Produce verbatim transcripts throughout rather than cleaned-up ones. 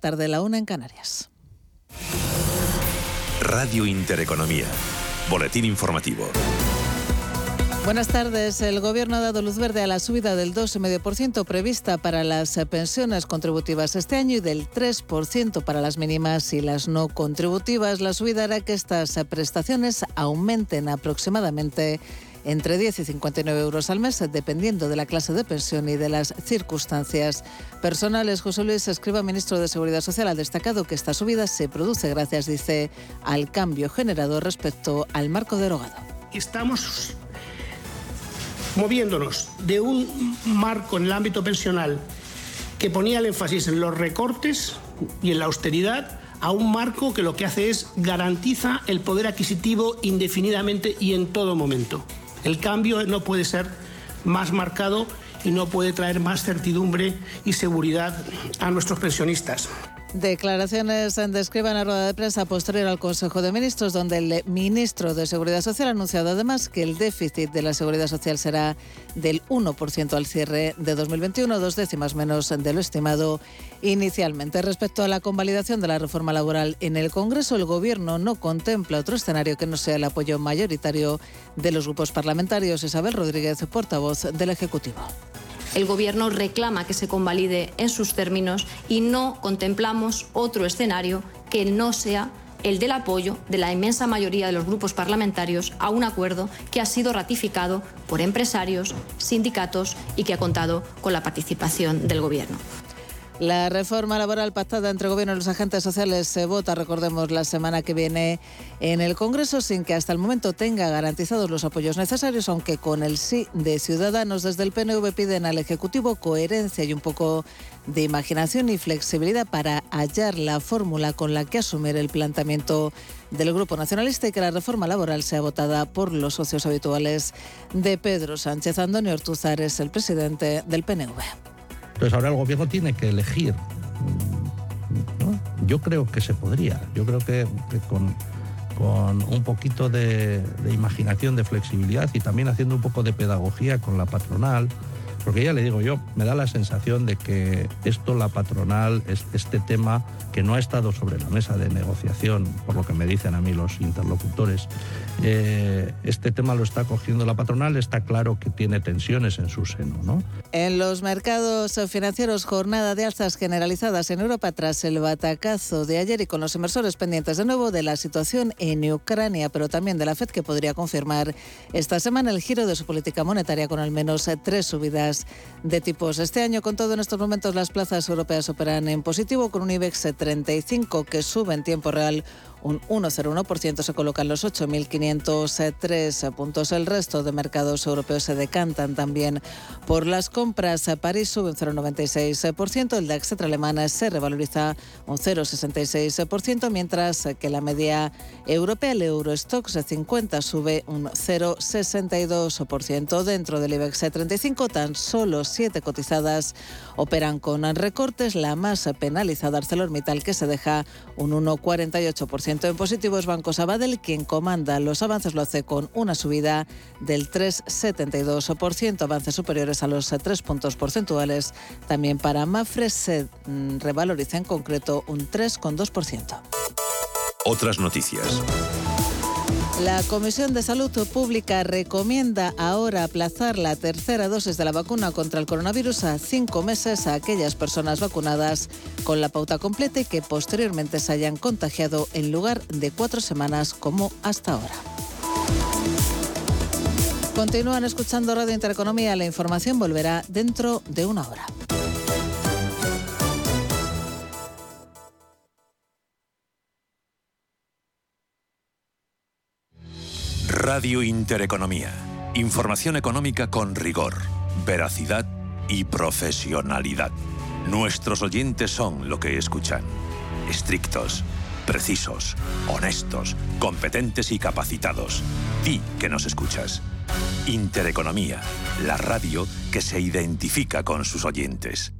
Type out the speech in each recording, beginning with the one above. Tarde la una en Canarias. Radio Intereconomía. Boletín informativo. Buenas tardes. El Gobierno ha dado luz verde a la subida del dos coma cinco por ciento prevista para las pensiones contributivas este año y del tres por ciento para las mínimas y las no contributivas. La subida hará que estas prestaciones aumenten aproximadamente entre diez y cincuenta y nueve euros al mes, dependiendo de la clase de pensión y de las circunstancias personales. José Luis Escrivá, ministro de Seguridad Social, ha destacado que esta subida se produce gracias, dice, al cambio generado respecto al marco derogado. Estamos moviéndonos de un marco en el ámbito pensional que ponía el énfasis en los recortes y en la austeridad a un marco que lo que hace es garantiza el poder adquisitivo indefinidamente y en todo momento. El cambio no puede ser más marcado y no puede traer más certidumbre y seguridad a nuestros pensionistas. Declaraciones de Escrivá en la rueda de prensa posterior al Consejo de Ministros, donde el ministro de Seguridad Social ha anunciado además que el déficit de la Seguridad Social será del uno por ciento al cierre de dos mil veintiuno, dos décimas menos de lo estimado inicialmente. Respecto a la convalidación de la reforma laboral en el Congreso, el Gobierno no contempla otro escenario que no sea el apoyo mayoritario de los grupos parlamentarios. Isabel Rodríguez, portavoz del Ejecutivo. El Gobierno reclama que se convalide en sus términos y no contemplamos otro escenario que no sea el del apoyo de la inmensa mayoría de los grupos parlamentarios a un acuerdo que ha sido ratificado por empresarios, sindicatos y que ha contado con la participación del Gobierno. La reforma laboral pactada entre el Gobierno y los agentes sociales se vota, recordemos, la semana que viene en el Congreso, sin que hasta el momento tenga garantizados los apoyos necesarios, aunque con el sí de Ciudadanos desde el P N V piden al Ejecutivo coherencia y un poco de imaginación y flexibilidad para hallar la fórmula con la que asumir el planteamiento del Grupo Nacionalista y que la reforma laboral sea votada por los socios habituales de Pedro Sánchez. Andoni Ortuzar es el presidente del P N V. Entonces ahora el Gobierno tiene que elegir, ¿no? Yo creo que se podría, yo creo que, que con, con un poquito de, de imaginación, de flexibilidad y también haciendo un poco de pedagogía con la patronal, porque ya le digo yo, me da la sensación de que esto, la patronal, es este tema que no ha estado sobre la mesa de negociación, por lo que me dicen a mí los interlocutores, eh, este tema lo está cogiendo la patronal, está claro que tiene tensiones en su seno, ¿no? En los mercados financieros, jornada de alzas generalizadas en Europa tras el batacazo de ayer y con los inversores pendientes de nuevo de la situación en Ucrania, pero también de la Fed, que podría confirmar esta semana el giro de su política monetaria con al menos tres subidas de tipos. Este año, con todo, en estos momentos las plazas europeas operan en positivo con un IBEX treinta y cinco que sube en tiempo real un uno coma cero uno por ciento, se colocan los ocho mil quinientos tres puntos. El resto de mercados europeos se decantan también por las compras. París sube un cero coma noventa y seis por ciento, el DAX alemán se revaloriza un cero coma sesenta y seis por ciento, mientras que la media europea, el Eurostoxx cincuenta, sube un cero coma sesenta y dos por ciento. Dentro del IBEX treinta y cinco, tan solo siete cotizadas operan con recortes. La más penalizada, ArcelorMittal, que se deja un uno coma cuarenta y ocho por ciento. En positivo es Banco Sabadell, quien comanda los avances, lo hace con una subida del tres coma setenta y dos por ciento, avances superiores a los tres puntos porcentuales. También para Mafre se revaloriza en concreto un tres coma dos por ciento. Otras noticias. La Comisión de Salud Pública recomienda ahora aplazar la tercera dosis de la vacuna contra el coronavirus a cinco meses a aquellas personas vacunadas con la pauta completa y que posteriormente se hayan contagiado en lugar de cuatro semanas como hasta ahora. Continúan escuchando Radio Intereconomía. La información volverá dentro de una hora. Radio Intereconomía. Información económica con rigor, veracidad y profesionalidad. Nuestros oyentes son lo que escuchan. Estrictos, precisos, honestos, competentes y capacitados. Di que nos escuchas. Intereconomía, la radio que se identifica con sus oyentes.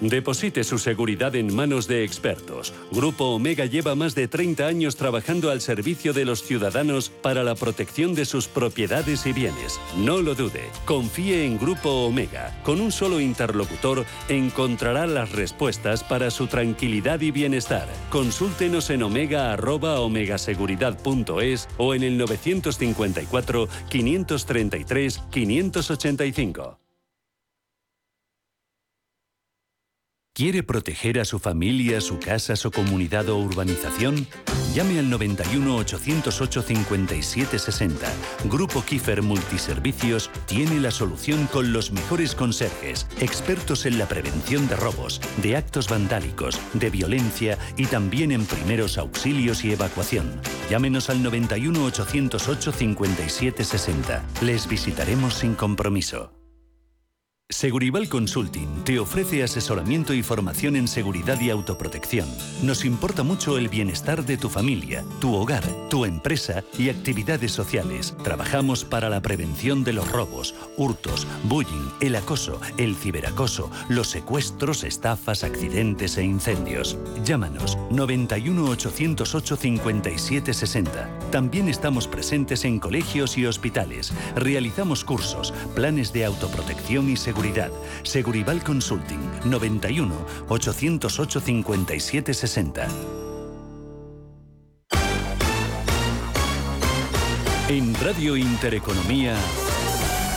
Deposite su seguridad en manos de expertos. Grupo Omega lleva más de treinta años trabajando al servicio de los ciudadanos para la protección de sus propiedades y bienes. No lo dude, confíe en Grupo Omega. Con un solo interlocutor encontrará las respuestas para su tranquilidad y bienestar. Consúltenos en omega arroba omegaseguridad punto es o en el nueve cinco cuatro, cinco tres tres, cinco ocho cinco. ¿Quiere proteger a su familia, su casa, su comunidad o urbanización? Llame al noventa y uno, ochocientos ocho, cincuenta y siete sesenta. Grupo Kiefer Multiservicios tiene la solución con los mejores conserjes, expertos en la prevención de robos, de actos vandálicos, de violencia y también en primeros auxilios y evacuación. Llámenos al noventa y uno, ochocientos ocho, cincuenta y siete sesenta. Les visitaremos sin compromiso. Segurival Consulting te ofrece asesoramiento y formación en seguridad y autoprotección. Nos importa mucho el bienestar de tu familia, tu hogar, tu empresa y actividades sociales. Trabajamos para la prevención de los robos, hurtos, bullying, el acoso, el ciberacoso, los secuestros, estafas, accidentes e incendios. Llámanos noventa y uno, ochocientos ocho, cincuenta y siete sesenta. También estamos presentes en colegios y hospitales. Realizamos cursos, planes de autoprotección y seguridad. Seguridad. Segurival Consulting, noventa y uno, ochocientos ocho, cincuenta y siete sesenta. En Radio Intereconomía,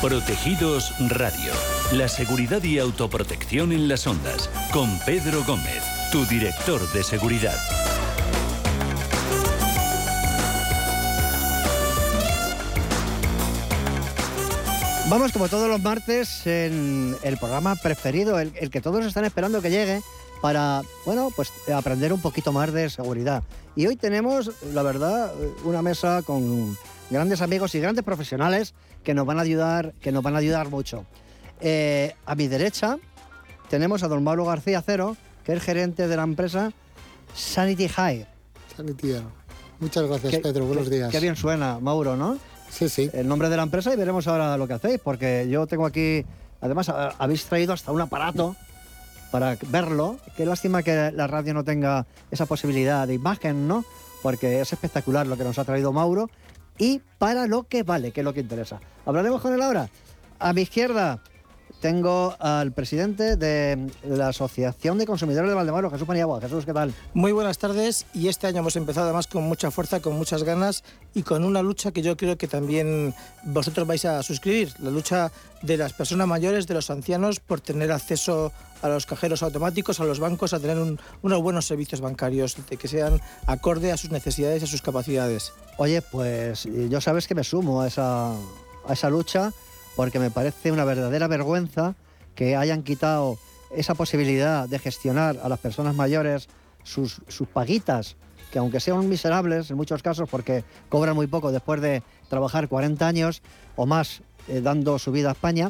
Protegidos Radio. La seguridad y autoprotección en las ondas. Con Pedro Gómez, tu director de seguridad. Vamos como todos los martes en el programa preferido, el, el que todos están esperando que llegue para, bueno, pues aprender un poquito más de seguridad. Y hoy tenemos, la verdad, una mesa con grandes amigos y grandes profesionales que nos van a ayudar, que nos van a ayudar mucho. Eh, a mi derecha tenemos a don Mauro García Cero, que es gerente de la empresa Sanity High. Sanity High. Muchas gracias, qué, Pedro. Buenos qué, días. Qué bien suena, Mauro, ¿no? Sí, sí. El nombre de la empresa y veremos ahora lo que hacéis, porque yo tengo aquí... Además, a, habéis traído hasta un aparato para verlo. Qué lástima que la radio no tenga esa posibilidad de imagen, ¿no? Porque es espectacular lo que nos ha traído Mauro. Y para lo que vale, que es lo que interesa. Hablaremos con él ahora. A mi izquierda tengo al presidente de la Asociación de Consumidores de Valdemoro, Jesús Paniagua. Jesús, ¿qué tal? Muy buenas tardes, y este año hemos empezado además con mucha fuerza, con muchas ganas y con una lucha que yo creo que también vosotros vais a suscribir, la lucha de las personas mayores, de los ancianos, por tener acceso a los cajeros automáticos, a los bancos, a tener un, unos buenos servicios bancarios que sean acorde a sus necesidades y a sus capacidades. Oye, pues yo sabes que me sumo a esa, a esa lucha, porque me parece una verdadera vergüenza que hayan quitado esa posibilidad de gestionar a las personas mayores sus, sus paguitas, que aunque sean miserables en muchos casos, porque cobran muy poco después de trabajar cuarenta años o más eh, dando su vida a España,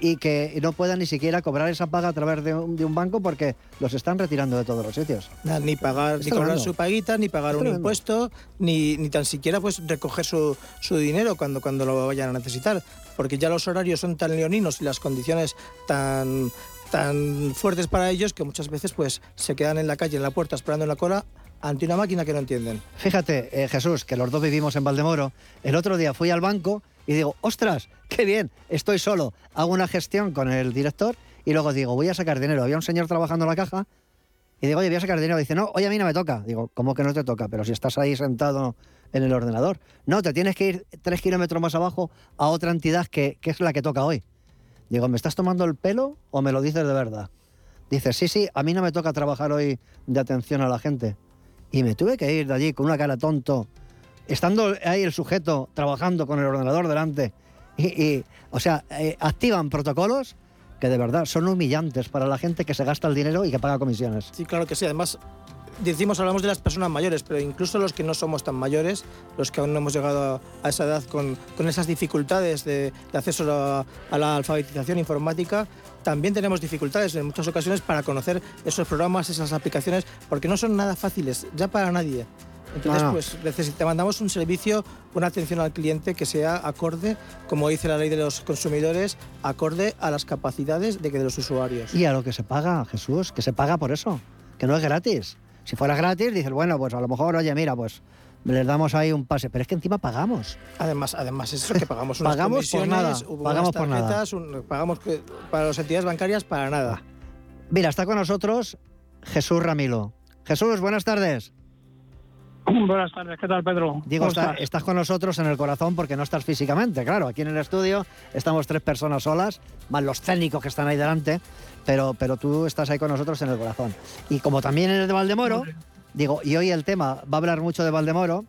y que no puedan ni siquiera cobrar esa paga a través de un, de un banco porque los están retirando de todos los sitios. Ni pagar, ni cobrar su paguita, ni pagar un impuesto, ni, ni tan siquiera pues recoger su, su dinero cuando, cuando lo vayan a necesitar, porque ya los horarios son tan leoninos y las condiciones tan, tan fuertes para ellos que muchas veces pues se quedan en la calle, en la puerta, esperando en la cola ante una máquina que no entienden. Fíjate, eh, Jesús, que los dos vivimos en Valdemoro. El otro día fui al banco y digo, ostras, qué bien, estoy solo. Hago una gestión con el director y luego digo, voy a sacar dinero. Había un señor trabajando en la caja y digo, oye, voy a sacar dinero. Y dice, no, oye, a mí no me toca. Digo, ¿cómo que no te toca? Pero si estás ahí sentado en el ordenador. No, te tienes que ir tres kilómetros más abajo a otra entidad que, que es la que toca hoy. Digo, ¿me estás tomando el pelo o me lo dices de verdad? Dice, sí, sí, a mí no me toca trabajar hoy de atención a la gente. Y me tuve que ir de allí con una cara tonto, estando ahí el sujeto trabajando con el ordenador delante, y, y o sea, eh, activan protocolos que de verdad son humillantes para la gente que se gasta el dinero y que paga comisiones. Sí, claro que sí. Además, decimos, hablamos de las personas mayores, pero incluso los que no somos tan mayores, los que aún no hemos llegado a esa edad con, con esas dificultades de, de acceso a, a la alfabetización informática, también tenemos dificultades en muchas ocasiones para conocer esos programas, esas aplicaciones, porque no son nada fáciles, ya para nadie. Entonces, ah, pues necesitamos un servicio, una atención al cliente que sea acorde, como dice la ley de los consumidores, acorde a las capacidades de, de los usuarios. Y a lo que se paga, Jesús, que se paga por eso, que no es gratis. Si fuera gratis, dices, bueno, pues a lo mejor, oye, mira, pues les damos ahí un pase, pero es que encima pagamos. Además, además eso que pagamos unas pagamos por nada, pagamos tarjetas, por nada. Un, pagamos que, para las entidades bancarias, para nada. Mira, está con nosotros Jesús Ramilo. Jesús, buenas tardes. Buenas tardes, ¿qué tal, Pedro? Digo, está, estás? estás con nosotros en el corazón porque no estás físicamente, claro. Aquí en el estudio estamos tres personas solas, más los técnicos que están ahí delante, pero, pero tú estás ahí con nosotros en el corazón. Y como también eres de Valdemoro, sí. digo, y hoy el tema va a hablar mucho de Valdemoro,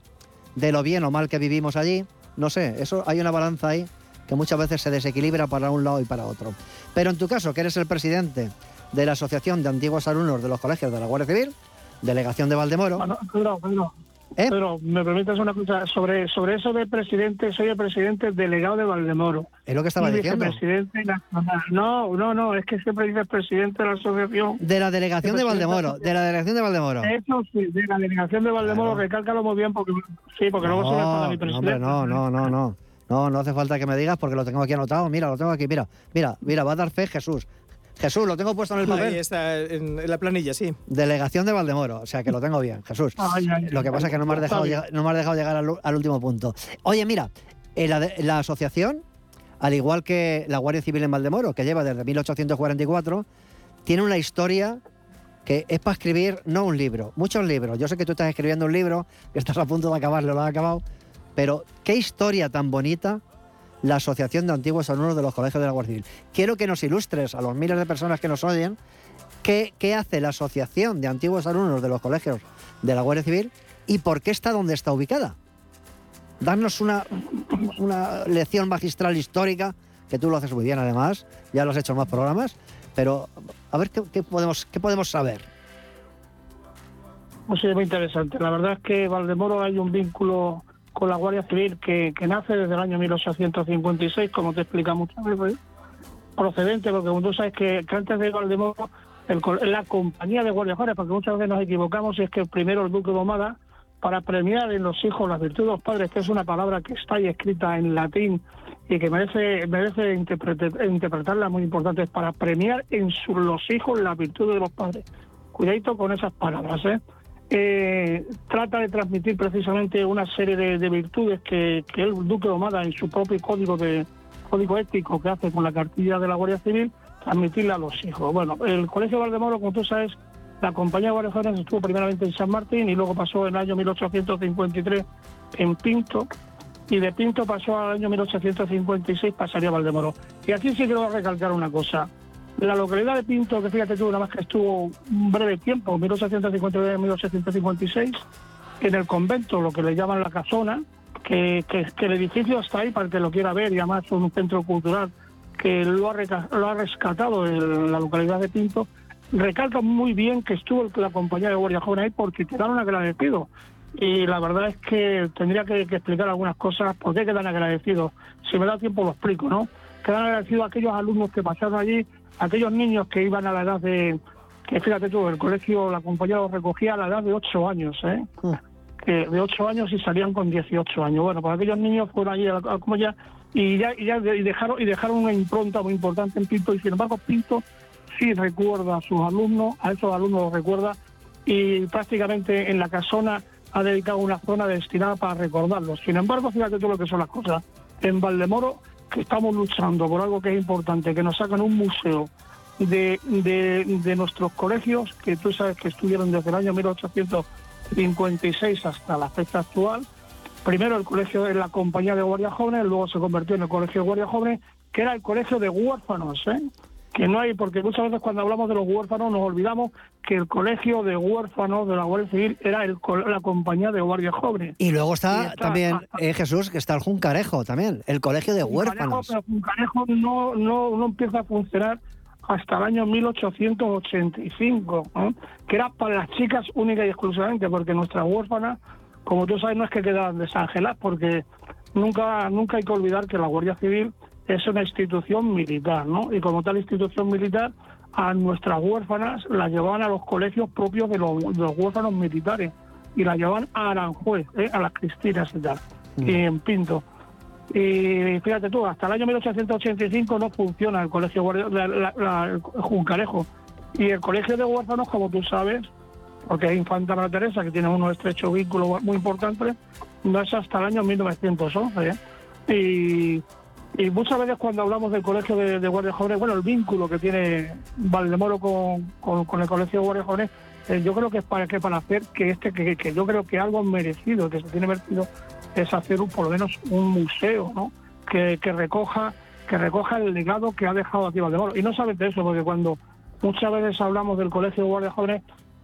de lo bien o mal que vivimos allí. No sé, eso hay una balanza ahí que muchas veces se desequilibra para un lado y para otro. Pero en tu caso, que eres el presidente de la Asociación de Antiguos Alumnos de los Colegios de la Guardia Civil, Delegación de Valdemoro... Bueno, claro, claro. ¿Eh? Pero me permitas una cosa, sobre, sobre eso de presidente, soy el presidente delegado de Valdemoro. Es lo que estaba diciendo. Presidente nacional. No, no, no, es que siempre dices presidente de la asociación. De la delegación de, de Valdemoro, de la delegación de Valdemoro. Eso sí, de la delegación de Valdemoro, claro. Recálcalo muy bien, porque sí, porque no, luego se me para mi presidente. No, no, no, no, no, no hace falta que me digas porque lo tengo aquí anotado, mira, lo tengo aquí, mira, mira, mira, va a dar fe Jesús. Jesús, lo tengo puesto en el papel. Ahí está, en la planilla, sí. Delegación de Valdemoro, o sea que lo tengo bien, Jesús. Ay, ay, lo que pasa ay, es que no me has dejado, llegar, no me has dejado llegar al, al último punto. Oye, mira, la, la asociación, al igual que la Guardia Civil en Valdemoro, que lleva desde mil ochocientos cuarenta y cuatro, tiene una historia que es para escribir, no un libro, muchos libros. Yo sé que tú estás escribiendo un libro, que estás a punto de acabarlo, lo has acabado, pero qué historia tan bonita la Asociación de Antiguos Alumnos de los Colegios de la Guardia Civil. Quiero que nos ilustres a los miles de personas que nos oyen qué, qué hace la Asociación de Antiguos Alumnos de los Colegios de la Guardia Civil y por qué está donde está ubicada. Darnos una, una lección magistral histórica, que tú lo haces muy bien además, ya lo has hecho en más programas, pero a ver qué, qué, podemos, qué podemos saber. Pues es muy interesante. La verdad es que en Valdemoro hay un vínculo con la Guardia Civil que, que nace desde el año mil ochocientos cincuenta y seis, como te explicamos, ¿sabes? Procedente, porque tú sabes que, que antes de Valdemoro, el, la compañía de guardias jóvenes, porque muchas veces nos equivocamos, y es que primero el Duque de Ahumada, para premiar en los hijos las virtudes de los padres, que es una palabra que está ahí escrita en latín y que merece merece interpretar, interpretarla, muy importante, es para premiar en su, los hijos las virtudes de los padres. Cuidadito con esas palabras, ¿eh? Eh, trata de transmitir precisamente una serie de, de virtudes que, que el Duque de Ahumada, en su propio código de código ético que hace con la cartilla de la Guardia Civil, transmitirla a los hijos. Bueno, el Colegio Valdemoro, como tú sabes, la compañía de Guardias Jóvenes estuvo primeramente en San Martín y luego pasó en el año mil ochocientos cincuenta y tres en Pinto, y de Pinto pasó al año mil ochocientos cincuenta y seis, pasaría a Valdemoro. Y aquí sí quiero recalcar una cosa. La localidad de Pinto, que fíjate tú, nada más que estuvo un breve tiempo, mil ochocientos cincuenta y nueve a mil ochocientos cincuenta y seis, en el convento, lo que le llaman la casona, que, que, que el edificio está ahí para el que lo quiera ver, y además es un centro cultural que lo ha, lo ha rescatado en la localidad de Pinto. Recalca muy bien que estuvo la compañía de Guardia Joven ahí porque quedaron agradecidos. Y la verdad es que tendría que, que explicar algunas cosas, por qué quedan agradecidos. Si me da tiempo lo explico, ¿no? Quedan agradecidos a aquellos alumnos que pasaron allí, aquellos niños que iban a la edad de... que fíjate tú, el colegio, la compañía los recogía a la edad de ocho años, ¿eh? Mm. De ocho años y salían con dieciocho años. Bueno, pues aquellos niños fueron allí a la compañía y ya, y ya y dejaron y dejaron una impronta muy importante en Pinto, y sin embargo Pinto sí recuerda a sus alumnos, a esos alumnos los recuerda, y prácticamente en la casona ha dedicado una zona destinada para recordarlos. Sin embargo, fíjate tú lo que son las cosas. En Valdemoro, que estamos luchando por algo que es importante, que nos sacan un museo de, de, de nuestros colegios, que tú sabes que estuvieron desde el año mil ochocientos cincuenta y seis hasta la fecha actual. Primero el colegio de la compañía de guardias jóvenes, luego se convirtió en el colegio de guardias jóvenes, que era el colegio de huérfanos, ¿eh? Que no hay, porque muchas veces cuando hablamos de los huérfanos nos olvidamos que el colegio de huérfanos de la Guardia Civil era el, la compañía de guardias jóvenes. Y luego está, y está también, hasta, eh, Jesús, que está el Juncarejo también, el colegio de huérfanos. Pero Juncarejo no, no, no empieza a funcionar hasta el año mil ochocientos ochenta y cinco, ¿eh? Que era para las chicas única y exclusivamente, porque nuestras huérfanas, como tú sabes, no es que quedan desangeladas, porque nunca, nunca hay que olvidar que la Guardia Civil es una institución militar, ¿no? Y como tal institución militar, a nuestras huérfanas las llevaban a los colegios propios de los, de los huérfanos militares. y la llevaban a Aranjuez, ¿eh? a las Cristinas y tal, mm. en Pinto. Y fíjate tú, hasta el año mil ochocientos ochenta y cinco no funciona el colegio la, la, la, el Juncalejo. Y el colegio de huérfanos, como tú sabes, porque hay Infanta María Teresa, que tiene unos estrechos vínculos muy importantes, no es hasta el año mil novecientos once. ¿eh? Y... Y muchas veces cuando hablamos del colegio de, de guardias jóvenes, bueno, el vínculo que tiene Valdemoro con, con, con el colegio de guardias jóvenes, eh, yo creo que es para que para hacer que este, que, que yo creo que algo merecido, que se tiene merecido, es hacer un, por lo menos un museo, ¿no? Que, que recoja, que recoja el legado que ha dejado aquí Valdemoro. Y no solamente eso, porque cuando muchas veces hablamos del colegio de guardias jóvenes,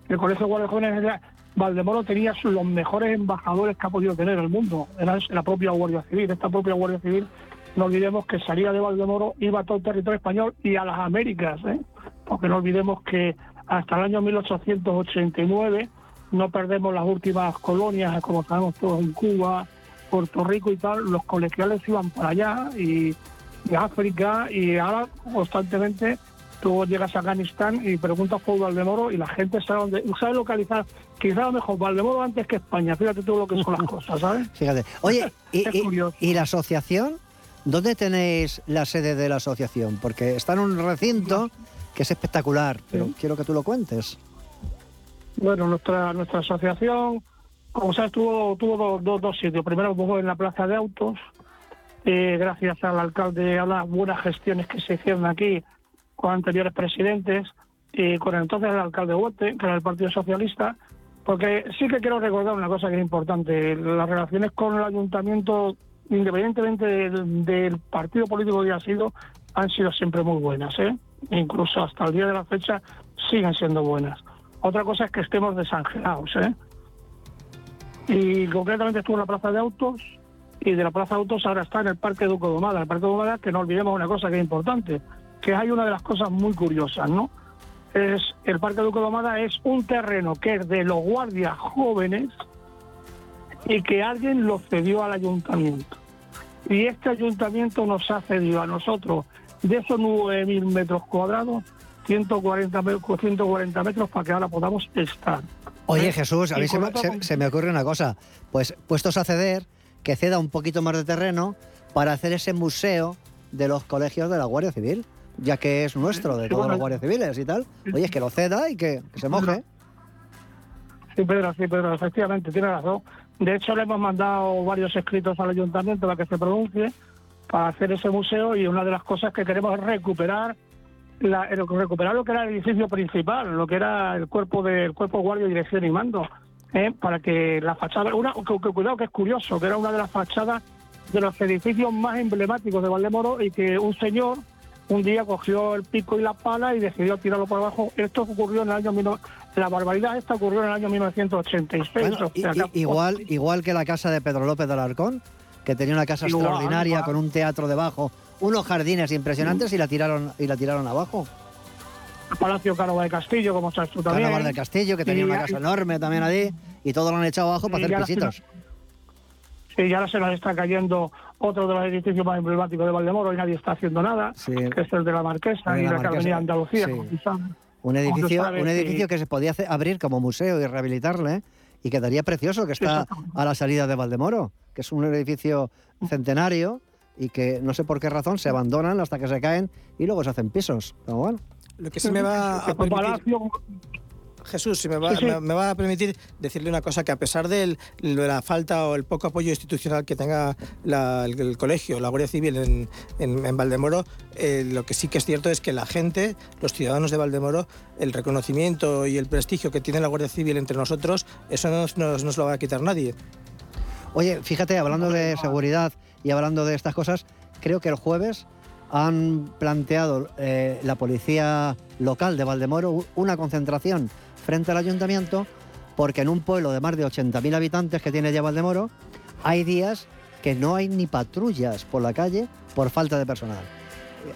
el colegio de guardias jóvenes era, Valdemoro tenía los mejores embajadores que ha podido tener el mundo, era la propia Guardia Civil, esta propia Guardia Civil. No olvidemos que salía de Valdemoro, iba a todo el territorio español y a las Américas, ¿eh? Porque no olvidemos que hasta el año mil ochocientos ochenta y nueve no perdemos las últimas colonias, como sabemos todos, en Cuba, Puerto Rico y tal. Los colegiales iban para allá y, y África, y ahora constantemente tú llegas a Afganistán y preguntas por Valdemoro y la gente sabe dónde, sabe localizar. Quizá a lo mejor Valdemoro antes que España, fíjate tú lo que son las cosas, ¿sabes? Fíjate. Oye, y, y, ¿y la asociación? ¿Dónde tenéis la sede de la asociación? Porque está en un recinto que es espectacular, pero sí. Quiero que tú lo cuentes. Bueno, nuestra nuestra asociación, como sabes, tuvo, tuvo dos, dos, dos sitios. Primero fue en la Plaza de Autos, eh, gracias al alcalde, a las buenas gestiones que se hicieron aquí con anteriores presidentes, eh, con el entonces el alcalde Huete, que era el Partido Socialista, porque sí que quiero recordar una cosa que es importante, las relaciones con el ayuntamiento, independientemente del, del partido político que ha sido, han sido siempre muy buenas, ¿eh? Incluso hasta el día de la fecha siguen siendo buenas. Otra cosa es que estemos desangelados, ¿eh? Y concretamente estuvo en la Plaza de Autos, y de la Plaza de Autos ahora está en el Parque Duque de Domada. El Parque de Domada, que no olvidemos una cosa que es importante, que hay una de las cosas muy curiosas, ¿no? Es, el Parque Duque de Domada es un terreno que es de los guardias jóvenes, y que alguien lo cedió al ayuntamiento. Y este ayuntamiento nos ha cedido a nosotros, de esos nueve mil metros cuadrados, ciento cuarenta metros para que ahora podamos estar. Oye, Jesús, a mí se, otro... se, se me ocurre una cosa. Pues puestos a ceder, que ceda un poquito más de terreno para hacer ese museo de los colegios de la Guardia Civil, ya que es nuestro, de todos bueno, los guardias civiles y tal. Oye, es que lo ceda y que, que se moje. Sí, Pedro, sí, Pedro, efectivamente, tiene razón. De hecho, le hemos mandado varios escritos al ayuntamiento para que se pronuncie para hacer ese museo, y una de las cosas que queremos es recuperar, la, recuperar lo que era el edificio principal, lo que era el cuerpo de el cuerpo guardia, dirección y mando, ¿eh? Para que la fachada, una, que, que, cuidado que es curioso, que era una de las fachadas de los edificios más emblemáticos de Valdemoro, y que un señor un día cogió el pico y la pala y decidió tirarlo por abajo. Esto ocurrió en el año la barbaridad esta ocurrió en el año mil novecientos ochenta y seis. Bueno, o sea, y, acá... igual, igual que la casa de Pedro López de Alarcón, que tenía una casa igual, extraordinaria igual. Con un teatro debajo, unos jardines impresionantes, mm. y la tiraron y la tiraron abajo. El Palacio Canova del Castillo, como sabes tú también. Canova del Castillo, que tenía y una casa y... enorme también allí, y todo lo han echado abajo para y hacer pisitos. Y ahora se nos está cayendo otro de los edificios más emblemáticos de Valdemoro y nadie está haciendo nada, sí. Que es el de la Marquesa, de la y la Academia Andalucía. Sí. Un edificio, sabes, un edificio sí. que se podía hacer, abrir como museo y rehabilitarle, ¿eh? Y quedaría precioso, que está a la salida de Valdemoro, que es un edificio centenario y que no sé por qué razón se abandonan hasta que se caen y luego se hacen pisos. Pero bueno. Lo que se me va a permitir... Jesús, si me va, sí, sí. Me, me va a permitir decirle una cosa, que a pesar de la falta o el poco apoyo institucional que tenga la, el, el colegio, la Guardia Civil en, en, en Valdemoro, eh, lo que sí que es cierto es que la gente, los ciudadanos de Valdemoro, el reconocimiento y el prestigio que tiene la Guardia Civil entre nosotros, eso no nos, nos lo va a quitar nadie. Oye, fíjate, hablando de seguridad y hablando de estas cosas, creo que el jueves han planteado eh, la policía local de Valdemoro una concentración frente al ayuntamiento, porque en un pueblo de más de ochenta mil habitantes que tiene ya Valdemoro, hay días que no hay ni patrullas por la calle por falta de personal.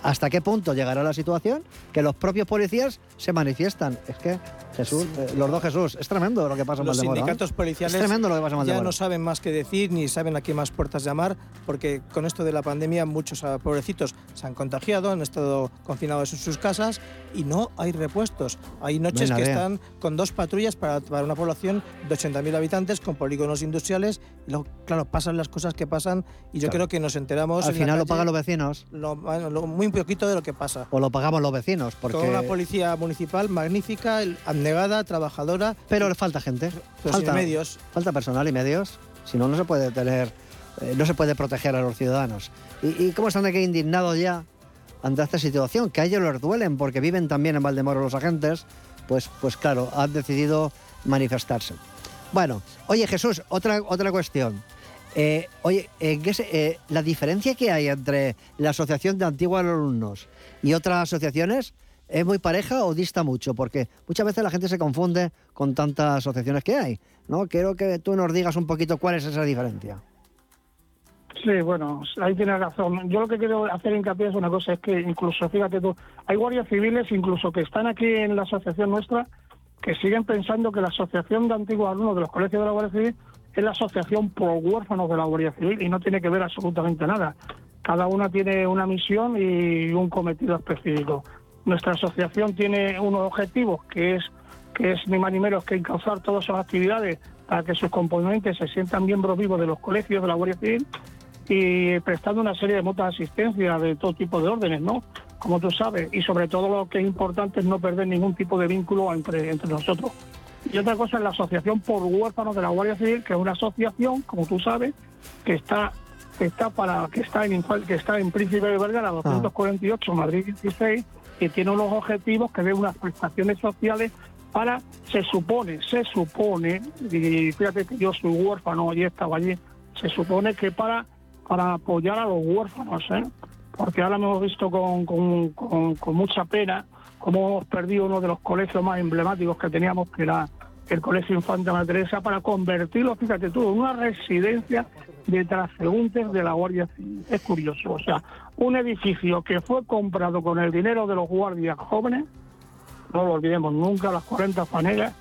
¿Hasta qué punto llegará la situación que los propios policías se manifiestan? Es que, Jesús, sí, eh, los dos Jesús, es tremendo lo que pasa en Valdemoro. Los Valdemoro, sindicatos ¿eh? policiales es tremendo lo que pasa en Valdemoro. Ya no saben más que decir, ni saben a qué más puertas llamar, porque con esto de la pandemia muchos pobrecitos se han contagiado, han estado confinados en sus casas y no hay repuestos. Hay noches Ven, que están con dos patrullas para, para una población de ochenta mil habitantes con polígonos industriales. Y luego, claro, pasan las cosas que pasan y yo claro. creo que nos enteramos. Al en final la calle, lo pagan los vecinos. Lo, lo, muy poquito de lo que pasa. O lo pagamos los vecinos. Porque... Con una policía municipal magnífica, abnegada, trabajadora. Pero le falta gente. Pues falta medios. Falta personal y medios. Si no, no se puede tener, eh, no se puede proteger a los ciudadanos. ¿Y, y cómo están aquí indignados ya ante esta situación? Que a ellos les duelen porque viven también en Valdemoro los agentes. Pues, pues claro, han decidido manifestarse. Bueno, oye Jesús, otra, otra cuestión. Eh, oye, eh, ¿qué se, eh, la diferencia que hay entre la Asociación de Antiguos Alumnos y otras asociaciones es muy pareja o dista mucho, porque muchas veces la gente se confunde con tantas asociaciones que hay, ¿no? Quiero que tú nos digas un poquito cuál es esa diferencia. Sí, bueno, ahí tienes razón. Yo lo que quiero hacer hincapié es una cosa, es que incluso, fíjate tú, hay guardias civiles incluso que están aquí en la asociación nuestra que siguen pensando que la Asociación de Antiguos Alumnos de los Colegios de la Guardia Civil es la asociación pro huérfanos de la Guardia Civil y no tiene que ver absolutamente nada. Cada una tiene una misión y un cometido específico. Nuestra asociación tiene unos objetivos que es, que es ni más ni menos que encauzar todas sus actividades para que sus componentes se sientan miembros vivos de los colegios de la Guardia Civil y prestando una serie de mutuas asistencias de todo tipo de órdenes, ¿no? Como tú sabes, y sobre todo lo que es importante es no perder ningún tipo de vínculo entre, entre nosotros. Y otra cosa es la Asociación por Huérfanos de la Guardia Civil, que es una asociación, como tú sabes, que está que está para que está en que está en Príncipe de Vergara doscientos cuarenta y ocho, Madrid dieciséis, que tiene unos objetivos que de unas prestaciones sociales para, se supone, se supone, y fíjate que yo soy huérfano y estaba allí, se supone que para, para apoyar a los huérfanos, ¿eh? Porque ahora hemos visto con, con, con, con mucha pena cómo hemos perdido uno de los colegios más emblemáticos que teníamos, que era el Colegio Infanta María Teresa, para convertirlo, fíjate tú, en una residencia de transeúntes de la Guardia Civil. Es curioso, o sea, un edificio que fue comprado con el dinero de los guardias jóvenes, no lo olvidemos nunca, las cuarenta fanegas,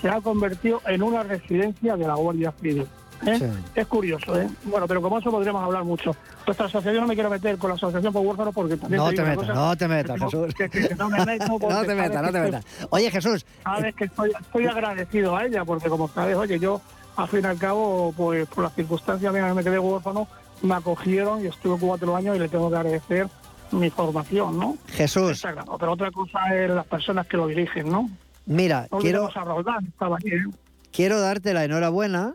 se ha convertido en una residencia de la Guardia Civil. ¿Eh? Sí. Es curioso, ¿eh? Bueno, pero como eso podríamos hablar mucho. Nuestra asociación, no me quiero meter con la asociación por huérfanos porque también... No te, te metas, cosa, no te metas, Jesús. Que, que, que no me metas, no te metas, no te metas. Oye, Jesús... Sabes que estoy, estoy agradecido a ella porque, como sabes, oye, yo, al fin y al cabo, pues por las circunstancias en las que me quedé huérfano, me acogieron y estuve cuatro años y le tengo que agradecer mi formación, ¿no? Jesús... Exacto, pero otra cosa es las personas que lo dirigen, ¿no? Mira, no quiero... A Roldán, estaba aquí, ¿eh? Quiero darte la enhorabuena...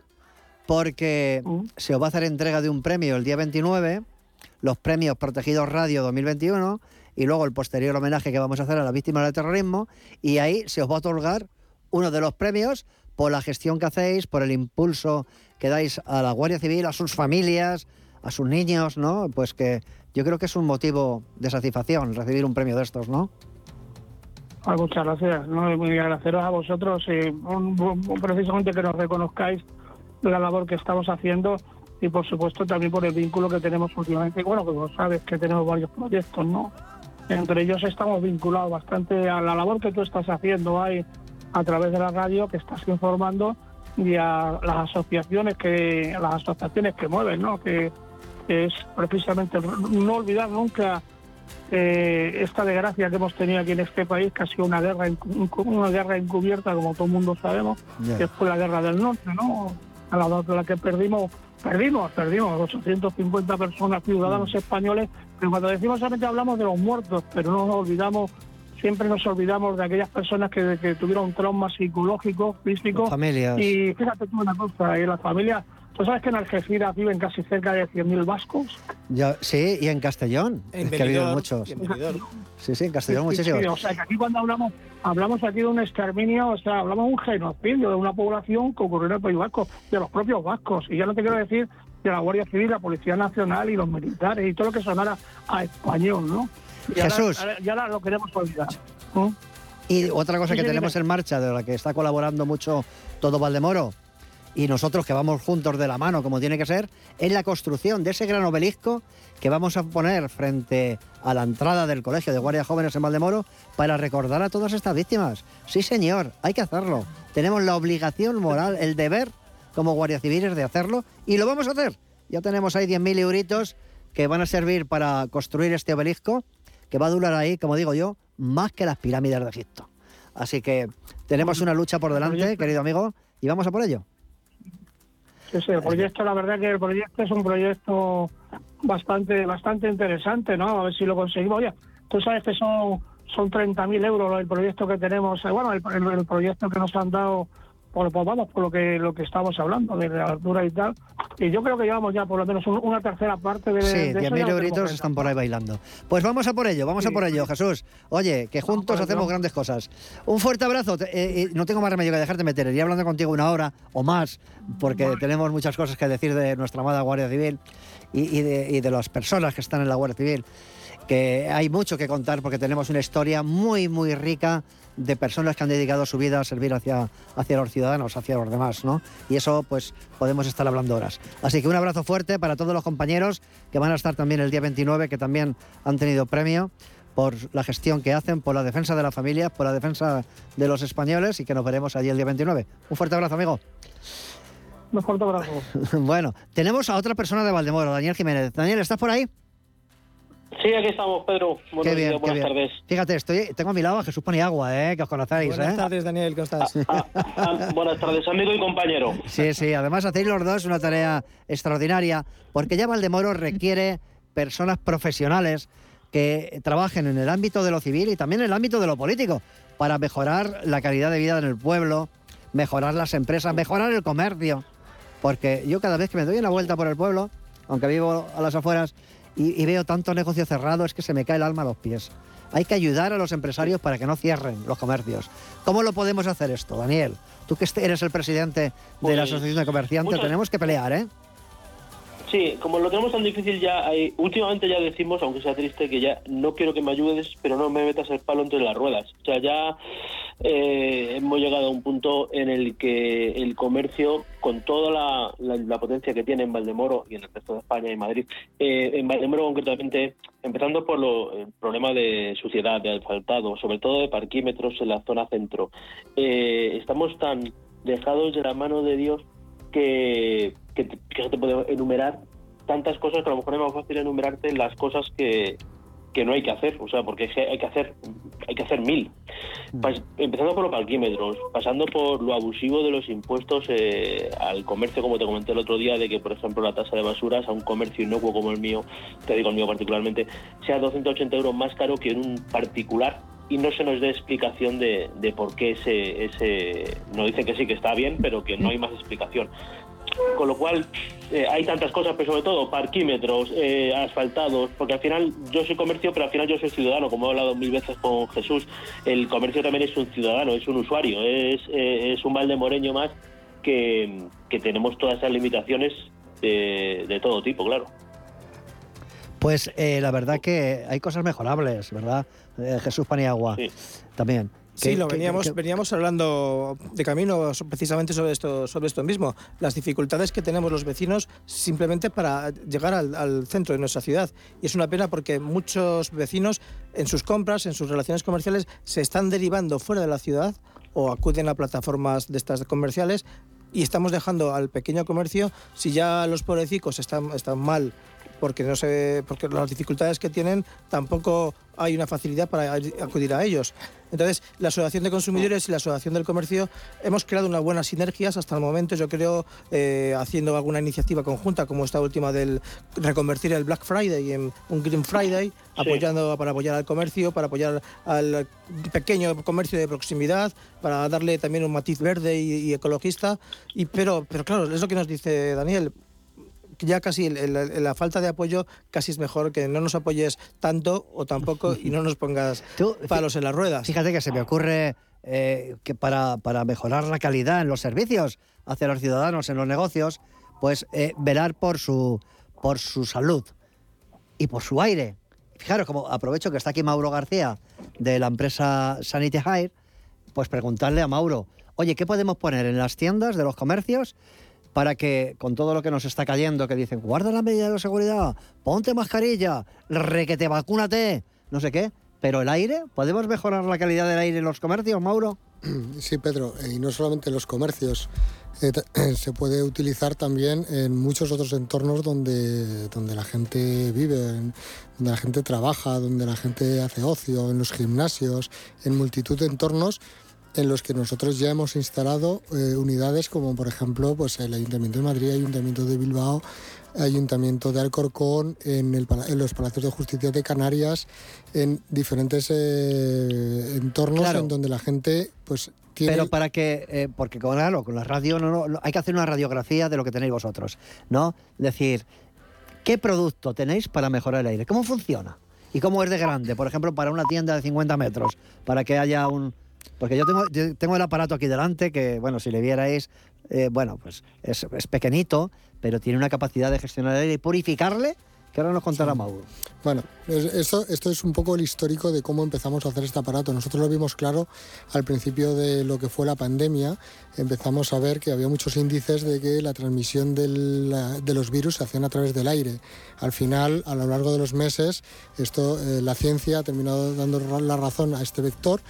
porque se os va a hacer entrega de un premio el día veintinueve, los premios Protegidos Radio dos mil veintiuno, y luego el posterior homenaje que vamos a hacer a las víctimas del terrorismo, y ahí se os va a otorgar uno de los premios por la gestión que hacéis, por el impulso que dais a la Guardia Civil, a sus familias, a sus niños, ¿no? Pues que yo creo que es un motivo de satisfacción recibir un premio de estos, ¿no? Ay, muchas gracias, ¿no? Muy agradeceros a vosotros, y un, un, precisamente que nos reconozcáis la labor que estamos haciendo y, por supuesto, también por el vínculo que tenemos últimamente. Bueno, como sabes, que tenemos varios proyectos, ¿no? Entre ellos estamos vinculados bastante a la labor que tú estás haciendo ahí a través de la radio, que estás informando, y a las asociaciones que las asociaciones que mueven, ¿no? Que es precisamente no olvidar nunca eh, esta desgracia que hemos tenido aquí en este país, que ha sido una guerra, una guerra encubierta, como todo el mundo sabemos, yeah. que fue la guerra del norte, ¿no? A la, la que perdimos, perdimos, perdimos ochocientas cincuenta personas, ciudadanos españoles, pero cuando decimos solamente hablamos de los muertos, pero no nos olvidamos, siempre nos olvidamos de aquellas personas que, que tuvieron traumas psicológicos, físicos, familias. Y fíjate tú una cosa, y las familias, tú sabes que en Algeciras viven casi cerca de cien mil vascos. Yo, sí, y en Castellón, en es Benidorm, que viven muchos. En sí, sí, en Castellón sí, muchísimos. Sí, o sea, que aquí cuando hablamos, hablamos aquí de un exterminio, o sea, hablamos de un genocidio, de una población que ocurrió en el País Vasco, de los propios vascos. Y ya no te quiero decir de la Guardia Civil, la Policía Nacional y los militares y todo lo que sonara a español, ¿no? Y Jesús. Ahora, ya ahora lo queremos olvidar. ¿Eh? Y otra cosa sí, que sí, tenemos sí, en marcha, de la que está colaborando mucho todo Valdemoro, y nosotros que vamos juntos de la mano, como tiene que ser, es la construcción de ese gran obelisco que vamos a poner frente a la entrada del Colegio de Guardias Jóvenes en Valdemoro para recordar a todas estas víctimas. Sí, señor, hay que hacerlo. Tenemos la obligación moral, el deber, como guardias civiles, de hacerlo, y lo vamos a hacer. Ya tenemos ahí diez mil euritos que van a servir para construir este obelisco, que va a durar ahí, como digo yo, más que las pirámides de Egipto. Así que tenemos una lucha por delante, querido amigo, y vamos a por ello. Sí, sí, el proyecto, la verdad que el proyecto es un proyecto bastante bastante interesante, ¿no? A ver si lo conseguimos. Oye, tú sabes que son, son treinta mil euros el proyecto que tenemos, bueno, el, el, el proyecto que nos han dado, por, pues vamos, por lo que lo que estamos hablando, de la altura y tal. Y yo creo que llevamos ya por lo menos un, una tercera parte de... Sí, diez mil euritos están por ahí bailando. Pues vamos a por ello, vamos sí. a por ello, Jesús. Oye, que juntos no, hacemos no. grandes cosas. Un fuerte abrazo. Eh, eh, no tengo más remedio que dejarte meter. Iría hablando contigo una hora o más, porque vale. tenemos muchas cosas que decir de nuestra amada Guardia Civil y, y, de, y de las personas que están en la Guardia Civil. Que hay mucho que contar porque tenemos una historia muy, muy rica de personas que han dedicado su vida a servir hacia, hacia los ciudadanos, hacia los demás, ¿no? Y eso, pues, podemos estar hablando horas. Así que un abrazo fuerte para todos los compañeros que van a estar también el día veintinueve, que también han tenido premio por la gestión que hacen, por la defensa de las familias, por la defensa de los españoles, y que nos veremos allí el día veintinueve. Un fuerte abrazo, amigo. Un fuerte abrazo. Bueno, tenemos a otra persona de Valdemoro, Daniel Jiménez. Daniel, ¿estás por ahí? Sí, aquí estamos, Pedro. Buenos días, buenas tardes. Fíjate, estoy, tengo a mi lado a Jesús Paniagua, ¿eh? Que os conocéis. Buenas ¿eh? tardes, Daniel, ¿cómo estás? Ah, ah, ah, buenas tardes, amigo y compañero. Sí, sí, además hacéis los dos una tarea extraordinaria, porque ya Valdemoro requiere personas profesionales que trabajen en el ámbito de lo civil y también en el ámbito de lo político, para mejorar la calidad de vida en el pueblo, mejorar las empresas, mejorar el comercio. Porque yo cada vez que me doy una vuelta por el pueblo, aunque vivo a las afueras, Y, y veo tanto negocio cerrado, es que se me cae el alma a los pies. Hay que ayudar a los empresarios para que no cierren los comercios. ¿Cómo lo podemos hacer esto, Daniel? Tú que eres el presidente de pues, la Asociación de Comerciantes, muchas... tenemos que pelear, ¿eh? Sí, como lo tenemos tan difícil ya, hay... últimamente ya decimos, aunque sea triste, que ya no quiero que me ayudes, pero no me metas el palo entre las ruedas. O sea, ya eh, hemos llegado a un punto en el que el comercio, con toda la, la, la potencia que tiene en Valdemoro y en el resto de España y Madrid, eh, en Valdemoro concretamente, empezando por lo, el problema de suciedad, de asfaltado, sobre todo de parquímetros en la zona centro, eh, estamos tan dejados de la mano de Dios que, que, que te puedo enumerar tantas cosas que a lo mejor es más fácil enumerarte las cosas que... que no hay que hacer, o sea, porque hay que hacer hay que hacer mil. Pas- empezando por los parquímetros, pasando por lo abusivo de los impuestos eh, al comercio, como te comenté el otro día, de que, por ejemplo, la tasa de basuras a un comercio inocuo como el mío, te digo el mío particularmente, sea doscientos ochenta euros más caro que en un particular, y no se nos dé explicación de, de por qué ese... ese nos dicen que sí, que está bien, pero que no hay más explicación. Con lo cual, eh, hay tantas cosas, pero sobre todo parquímetros, eh, asfaltados, porque al final yo soy comercio, pero al final yo soy ciudadano, como he hablado mil veces con Jesús. El comercio también es un ciudadano, es un usuario, es, eh, es un valdemoreño más que, que tenemos todas esas limitaciones de, de todo tipo, claro. Pues eh, la verdad que hay cosas mejorables, ¿verdad? Eh, Jesús Paniagua, sí. también. Sí, lo veníamos, ¿qué, qué, veníamos hablando de camino precisamente sobre esto, sobre esto mismo, las dificultades que tenemos los vecinos simplemente para llegar al, al centro de nuestra ciudad. Y es una pena porque muchos vecinos en sus compras, en sus relaciones comerciales, se están derivando fuera de la ciudad o acuden a plataformas de estas comerciales, y estamos dejando al pequeño comercio, si ya los pobrecicos están, están mal, porque no sé, porque las dificultades que tienen, tampoco hay una facilidad para acudir a ellos. Entonces, la Asociación de Consumidores y la Asociación del Comercio hemos creado unas buenas sinergias hasta el momento, yo creo, eh, haciendo alguna iniciativa conjunta, como esta última del reconvertir el Black Friday en un Green Friday, apoyando, sí. para apoyar al comercio, para apoyar al pequeño comercio de proximidad, para darle también un matiz verde y, y ecologista. Y, pero, pero claro, es lo que nos dice Daniel. Ya casi la, la falta de apoyo casi es mejor que no nos apoyes tanto o tampoco y no nos pongas Tú, palos en las ruedas. Fíjate que se me ocurre eh, que para, para mejorar la calidad en los servicios hacia los ciudadanos, en los negocios, pues eh, velar por su, por su salud y por su aire. Fijaros, como aprovecho que está aquí Mauro García de la empresa Sanity High, pues preguntarle a Mauro, Oye, ¿qué podemos poner en las tiendas de los comercios para que, con todo lo que nos está cayendo, que dicen, guarda las medidas de seguridad, ponte mascarilla, requete, vacúnate, no sé qué, pero el aire, ¿podemos mejorar la calidad del aire en los comercios, Mauro? Sí, Pedro, y no solamente en los comercios, eh, se puede utilizar también en muchos otros entornos donde, donde la gente vive, donde la gente trabaja, donde la gente hace ocio, en los gimnasios, en multitud de entornos en los que nosotros ya hemos instalado eh, unidades como, por ejemplo, pues el Ayuntamiento de Madrid, Ayuntamiento de Bilbao, Ayuntamiento de Alcorcón, en, el, en los Palacios de Justicia de Canarias, en diferentes eh, entornos, claro, en donde la gente pues tiene... Pero para que... Eh, porque con, claro, con la radio no, no, hay que hacer una radiografía de lo que tenéis vosotros, ¿no? Decir, ¿qué producto tenéis para mejorar el aire? ¿Cómo funciona? ¿Y cómo es de grande? Por ejemplo, para una tienda de cincuenta metros, para que haya un... Porque yo tengo, yo tengo el aparato aquí delante que, bueno, si le vierais, eh, bueno, pues es, es pequeñito, pero tiene una capacidad de gestionar el aire y purificarle, que ahora nos contará sí. Mauro. Bueno, esto, esto es un poco el histórico de cómo empezamos a hacer este aparato. Nosotros lo vimos claro al principio de lo que fue la pandemia. Empezamos a ver que había muchos índices de que la transmisión del, de los virus se hacían a través del aire. Al final, a lo largo de los meses, esto, eh, la ciencia ha terminado dando la razón a este vector.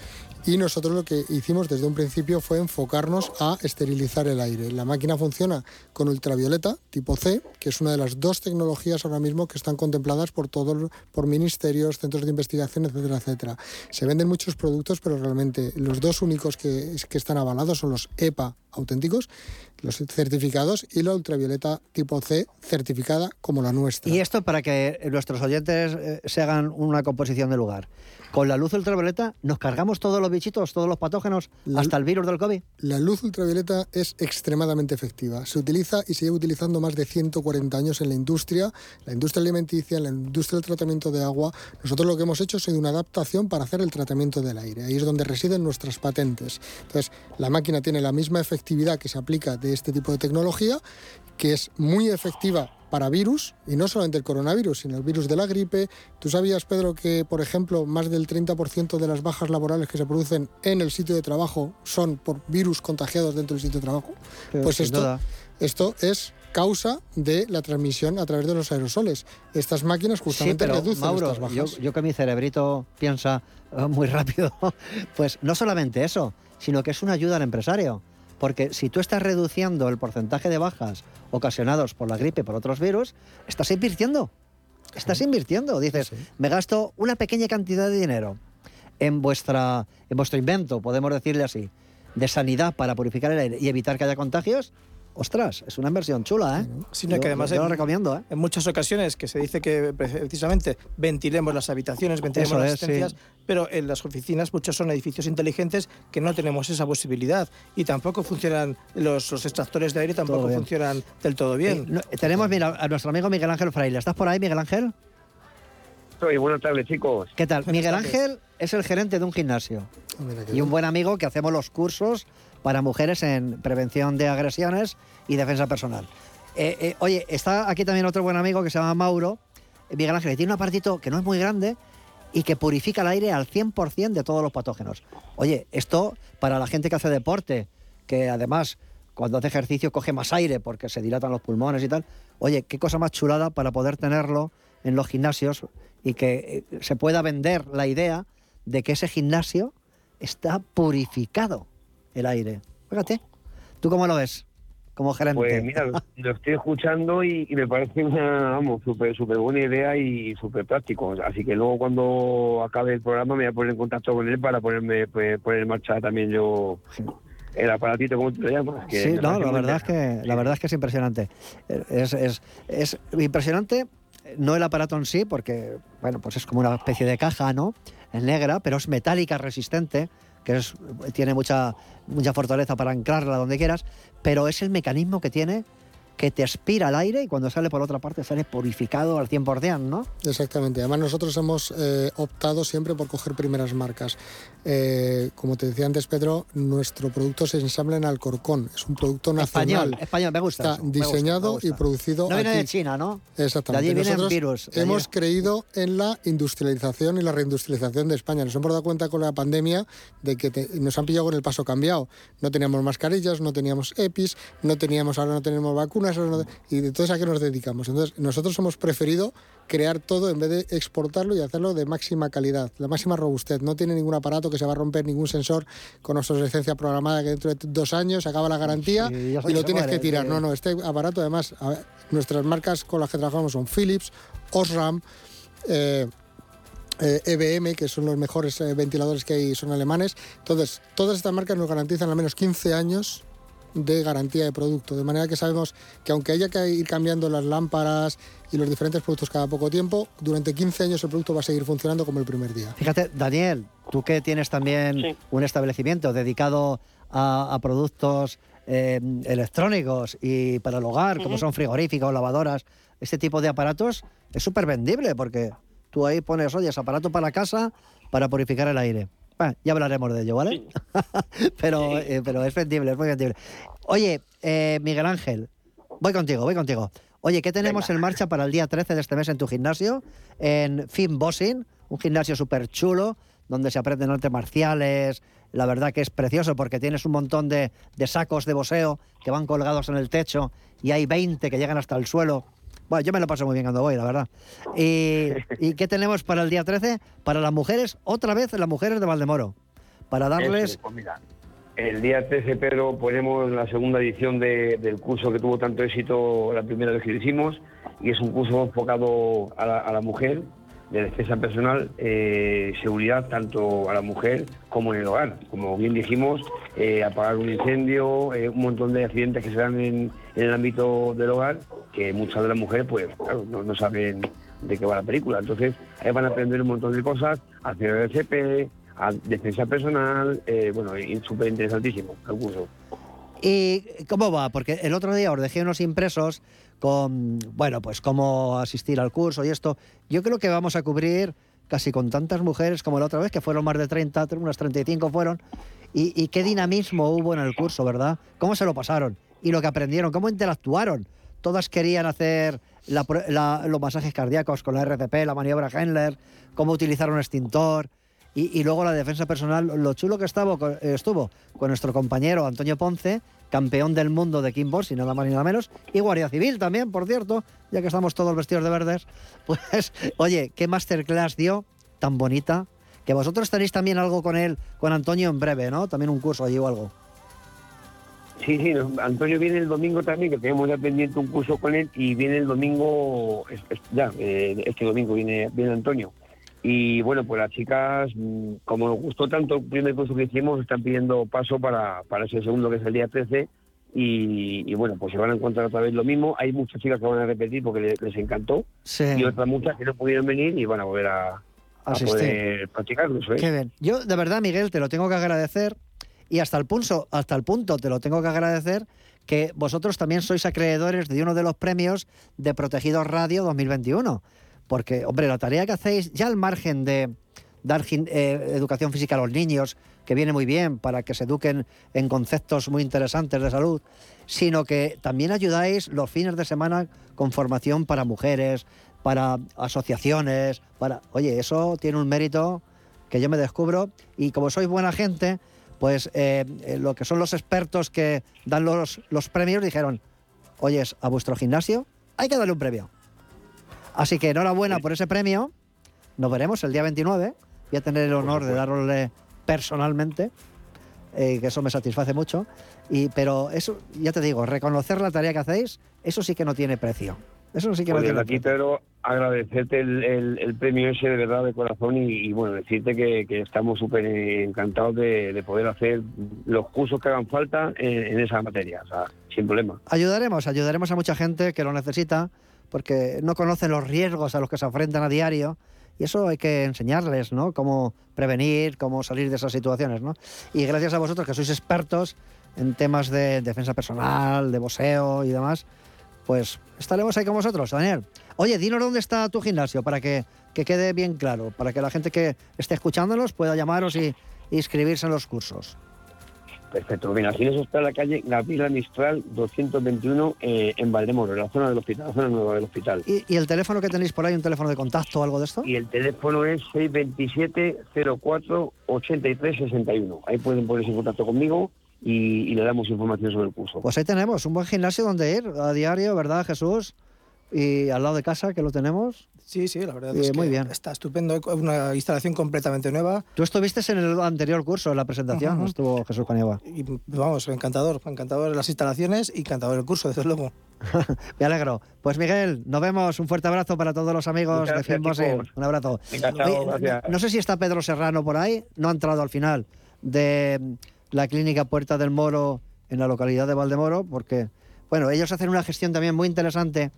Y nosotros lo que hicimos desde un principio fue enfocarnos a esterilizar el aire. La máquina funciona con ultravioleta tipo C, que es una de las dos tecnologías ahora mismo que están contempladas por todos, por ministerios, centros de investigación, etcétera, etcétera. Se venden muchos productos, pero realmente los dos únicos que, que están avalados son los E P A auténticos, los certificados, y la ultravioleta tipo C certificada como la nuestra. Y esto para que nuestros oyentes eh, se hagan una composición de lugar. Con la luz ultravioleta nos cargamos todos los bichitos, todos los patógenos, la, hasta el virus del COVID. La luz ultravioleta es extremadamente efectiva. Se utiliza y se lleva utilizando más de ciento cuarenta años en la industria, la industria alimenticia, en la industria del tratamiento de agua. Nosotros lo que hemos hecho es una adaptación para hacer el tratamiento del aire. Ahí es donde residen nuestras patentes. Entonces, la máquina tiene la misma efectividad que se aplica de este tipo de tecnología, que es muy efectiva para virus, y no solamente el coronavirus, sino el virus de la gripe. ¿Tú sabías, Pedro, que, por ejemplo, más del treinta por ciento de las bajas laborales que se producen en el sitio de trabajo son por virus contagiados dentro del sitio de trabajo? Pero pues esto, esto es causa de la transmisión a través de los aerosoles. Estas máquinas justamente sí, pero, reducen Mauro, estas bajas. Yo, yo que mi cerebrito piensa muy rápido, pues no solamente eso, sino que es una ayuda al empresario. Porque si tú estás reduciendo el porcentaje de bajas ocasionados por la gripe, por otros virus, estás invirtiendo. Estás invirtiendo. Dices, sí. me gasto una pequeña cantidad de dinero en, vuestra, en vuestro invento, podemos decirle así, de sanidad para purificar el aire y evitar que haya contagios. Ostras, es una inversión chula, ¿eh? Sí, no, yo, que además yo en, lo recomiendo, ¿eh? En muchas ocasiones que se dice que precisamente ventilemos las habitaciones, ventilemos Eso las estancias, sí. pero en las oficinas muchos son edificios inteligentes que no tenemos esa posibilidad y tampoco funcionan los, los extractores de aire, tampoco funcionan del todo bien. Eh, no, tenemos, mira, a nuestro amigo Miguel Ángel Fraile. ¿Estás por ahí, Miguel Ángel? Estoy, buenas tardes, chicos. ¿Qué tal? Miguel Ángel es el gerente de un gimnasio y un buen amigo que hacemos los cursos para mujeres en prevención de agresiones y defensa personal. Eh, eh, oye, está aquí también otro buen amigo que se llama Mauro, Miguel Ángel, que tiene un apartito que no es muy grande y que purifica el aire al cien por ciento de todos los patógenos. Oye, esto para la gente que hace deporte, que además cuando hace ejercicio coge más aire porque se dilatan los pulmones y tal. Oye, qué cosa más chulada para poder tenerlo en los gimnasios y que se pueda vender la idea de que ese gimnasio está purificado. El aire. Fíjate. ¿Tú cómo lo ves? Como gerente. Pues mira, lo estoy escuchando y, y me parece una, vamos, súper súper buena idea y súper práctico. Así que luego cuando acabe el programa me voy a poner en contacto con él para ponerme pues, poner en marcha también yo el aparatito, ¿cómo te lo llamas? Que sí, no, la verdad es que, la verdad es que es impresionante. Es, es, es impresionante, no el aparato en sí, porque, bueno, pues es como una especie de caja, ¿no? Es negra, pero es metálica, resistente, que es, tiene mucha, mucha fortaleza para anclarla donde quieras, pero es el mecanismo que tiene que te aspira al aire y cuando sale por otra parte sale purificado al cien por cien, ¿no? Exactamente. Además nosotros hemos eh, optado siempre por coger primeras marcas. Eh, como te decía antes, Pedro, nuestro producto se ensambla en Alcorcón. Es un producto nacional. Español, español me gusta. Está eso, diseñado me gusta, me gusta. Y producido no viene aquí. De China, ¿no? Exactamente. De allí vienen virus. Hemos creído en la industrialización y la reindustrialización de España. Nos hemos dado cuenta con la pandemia de que te, nos han pillado con el paso cambiado. No teníamos mascarillas, no teníamos EPIs, no teníamos, ahora no tenemos vacunas, ahora no, y entonces ¿a qué nos dedicamos? Entonces nosotros hemos preferido crear todo en vez de exportarlo y hacerlo de máxima calidad, la máxima robustez. No tiene ningún aparato que se va a romper, ningún sensor con obsolescencia programada que dentro de dos años se acaba la garantía sí, y lo que tienes muere, que tirar. Sí. No, no, este aparato además, a ver, nuestras marcas con las que trabajamos son Philips, Osram, eh, Eh, E B M, que son los mejores eh, ventiladores que hay, son alemanes. Entonces, todas estas marcas nos garantizan al menos quince años de garantía de producto, de manera que sabemos que aunque haya que ir cambiando las lámparas y los diferentes productos cada poco tiempo, durante quince años el producto va a seguir funcionando como el primer día. Fíjate, Daniel, tú que tienes también sí. un establecimiento dedicado a, a productos eh, electrónicos y para el hogar, uh-huh. como son frigoríficos, lavadoras, este tipo de aparatos, es súper vendible porque... Tú ahí pones, oye, aparato para casa para purificar el aire. Bueno, ya hablaremos de ello, ¿vale? Sí. pero, sí. Eh, pero es vendible, es muy vendible. Oye, eh, Miguel Ángel, voy contigo, voy contigo. Oye, ¿qué tenemos Venga. en marcha para el día trece de este mes en tu gimnasio? En Finbossing, un gimnasio súper chulo, donde se aprenden artes marciales. La verdad que es precioso porque tienes un montón de, de sacos de boxeo que van colgados en el techo y hay veinte que llegan hasta el suelo. Bueno, yo me lo paso muy bien cuando voy, la verdad. ¿Y, y qué tenemos para el día trece? Para las mujeres, otra vez las mujeres de Valdemoro. Para darles... Pues mira, el día trece, Pedro, ponemos la segunda edición de, del curso que tuvo tanto éxito la primera vez que lo hicimos. Y es un curso enfocado a la, a la mujer, de defensa personal, eh, seguridad tanto a la mujer como en el hogar. Como bien dijimos, eh, apagar un incendio, eh, un montón de accidentes que se dan en, en el ámbito del hogar, que muchas de las mujeres pues claro, no, no saben de qué va la película. Entonces ahí van a aprender un montón de cosas, a hacer el C P, a defensa personal, eh, bueno, es súper interesantísimo el curso. ¿Y cómo va? Porque el otro día os dejé unos impresos con, bueno, pues cómo asistir al curso y esto. Yo creo que vamos a cubrir casi con tantas mujeres como la otra vez, que fueron más de treinta, unas treinta y cinco fueron. Y, y qué dinamismo hubo en el curso, ¿verdad? ¿Cómo se lo pasaron? Y lo que aprendieron, cómo interactuaron. Todas querían hacer la, la, los masajes cardíacos con la R C P, la maniobra Henler, cómo utilizar un extintor. Y, y luego la defensa personal, lo chulo que estaba, estuvo con nuestro compañero Antonio Ponce, campeón del mundo de kickboxing, nada más ni nada menos, y guardia civil también, por cierto, ya que estamos todos vestidos de verdes. Pues, oye, qué masterclass dio, tan bonita, que vosotros tenéis también algo con él, con Antonio en breve, ¿no? También un curso allí o algo. Sí, sí, no, Antonio viene el domingo también, que tenemos ya pendiente un curso con él, y viene el domingo, es, es, ya, eh, este domingo viene, viene Antonio. Y bueno, pues las chicas, como nos gustó tanto el primer curso que hicimos, están pidiendo paso para, para ese segundo, que es el día trece, y, y bueno, pues se van a encontrar otra vez lo mismo. Hay muchas chicas que van a repetir porque les, les encantó, sí. y otras muchas que no pudieron venir y van a volver a, a poder practicarlo. ¿Eh? Qué bien. Yo, de verdad, Miguel, te lo tengo que agradecer, y hasta el punto, hasta el punto te lo tengo que agradecer, que vosotros también sois acreedores de uno de los premios de Protegidos Radio dos mil veintiuno. Porque, hombre, la tarea que hacéis, ya al margen de dar eh, educación física a los niños, que viene muy bien para que se eduquen en conceptos muy interesantes de salud, sino que también ayudáis los fines de semana con formación para mujeres, para asociaciones, para... Oye, eso tiene un mérito que yo me descubro, y como sois buena gente, pues eh, lo que son los expertos que dan los, los premios dijeron, oye, a vuestro gimnasio hay que darle un premio. Así que enhorabuena por ese premio. Nos veremos el día veintinueve. Voy a tener el honor de darosle personalmente, eh, que eso me satisface mucho. Y, pero eso, ya te digo, reconocer la tarea que hacéis, eso sí que no tiene precio. Eso sí que Oye, no tiene aquí, precio. Pedro, agradecerte el, el, el premio ese de verdad, de corazón, y, y bueno, decirte que, que estamos súper encantados de, de poder hacer los cursos que hagan falta en, en esa materia, o sea, sin problema. Ayudaremos, ayudaremos a mucha gente que lo necesita, porque no conocen los riesgos a los que se enfrentan a diario, y eso hay que enseñarles, ¿no? Cómo prevenir, cómo salir de esas situaciones, ¿no? Y gracias a vosotros, que sois expertos en temas de defensa personal, de boxeo y demás, pues estaremos ahí con vosotros, Daniel. Oye, dinos dónde está tu gimnasio para que, que quede bien claro, para que la gente que esté escuchándonos pueda llamaros y, y inscribirse en los cursos. Perfecto, bien, aquí nos está en la calle Gabriela Mistral doscientos veintiuno, eh, en Valdemoro, en la zona del hospital, la zona nueva del hospital. ¿Y, ¿Y el teléfono que tenéis por ahí, un teléfono de contacto o algo de esto? Y el teléfono es seis dos siete cero cuatro ocho tres seis uno. Ahí pueden ponerse en contacto conmigo y, y le damos información sobre el curso. Pues ahí tenemos un buen gimnasio donde ir a diario, ¿verdad, Jesús? Y al lado de casa, que lo tenemos. Sí, sí, la verdad eh, es que muy bien. Está estupendo, una instalación completamente nueva. Tú estuviste en el anterior curso, en la presentación, uh-huh. estuvo Jesús Paniagua. Y, vamos, encantador, encantador las instalaciones y encantador el curso, desde luego. Me alegro. Pues Miguel, nos vemos, un fuerte abrazo para todos los amigos gracias, de Finbossing. Un abrazo. Encantado, gracias. No, no sé si está Pedro Serrano por ahí, no ha entrado al final de la clínica Puerta del Moro en la localidad de Valdemoro, porque, bueno, ellos hacen una gestión también muy interesante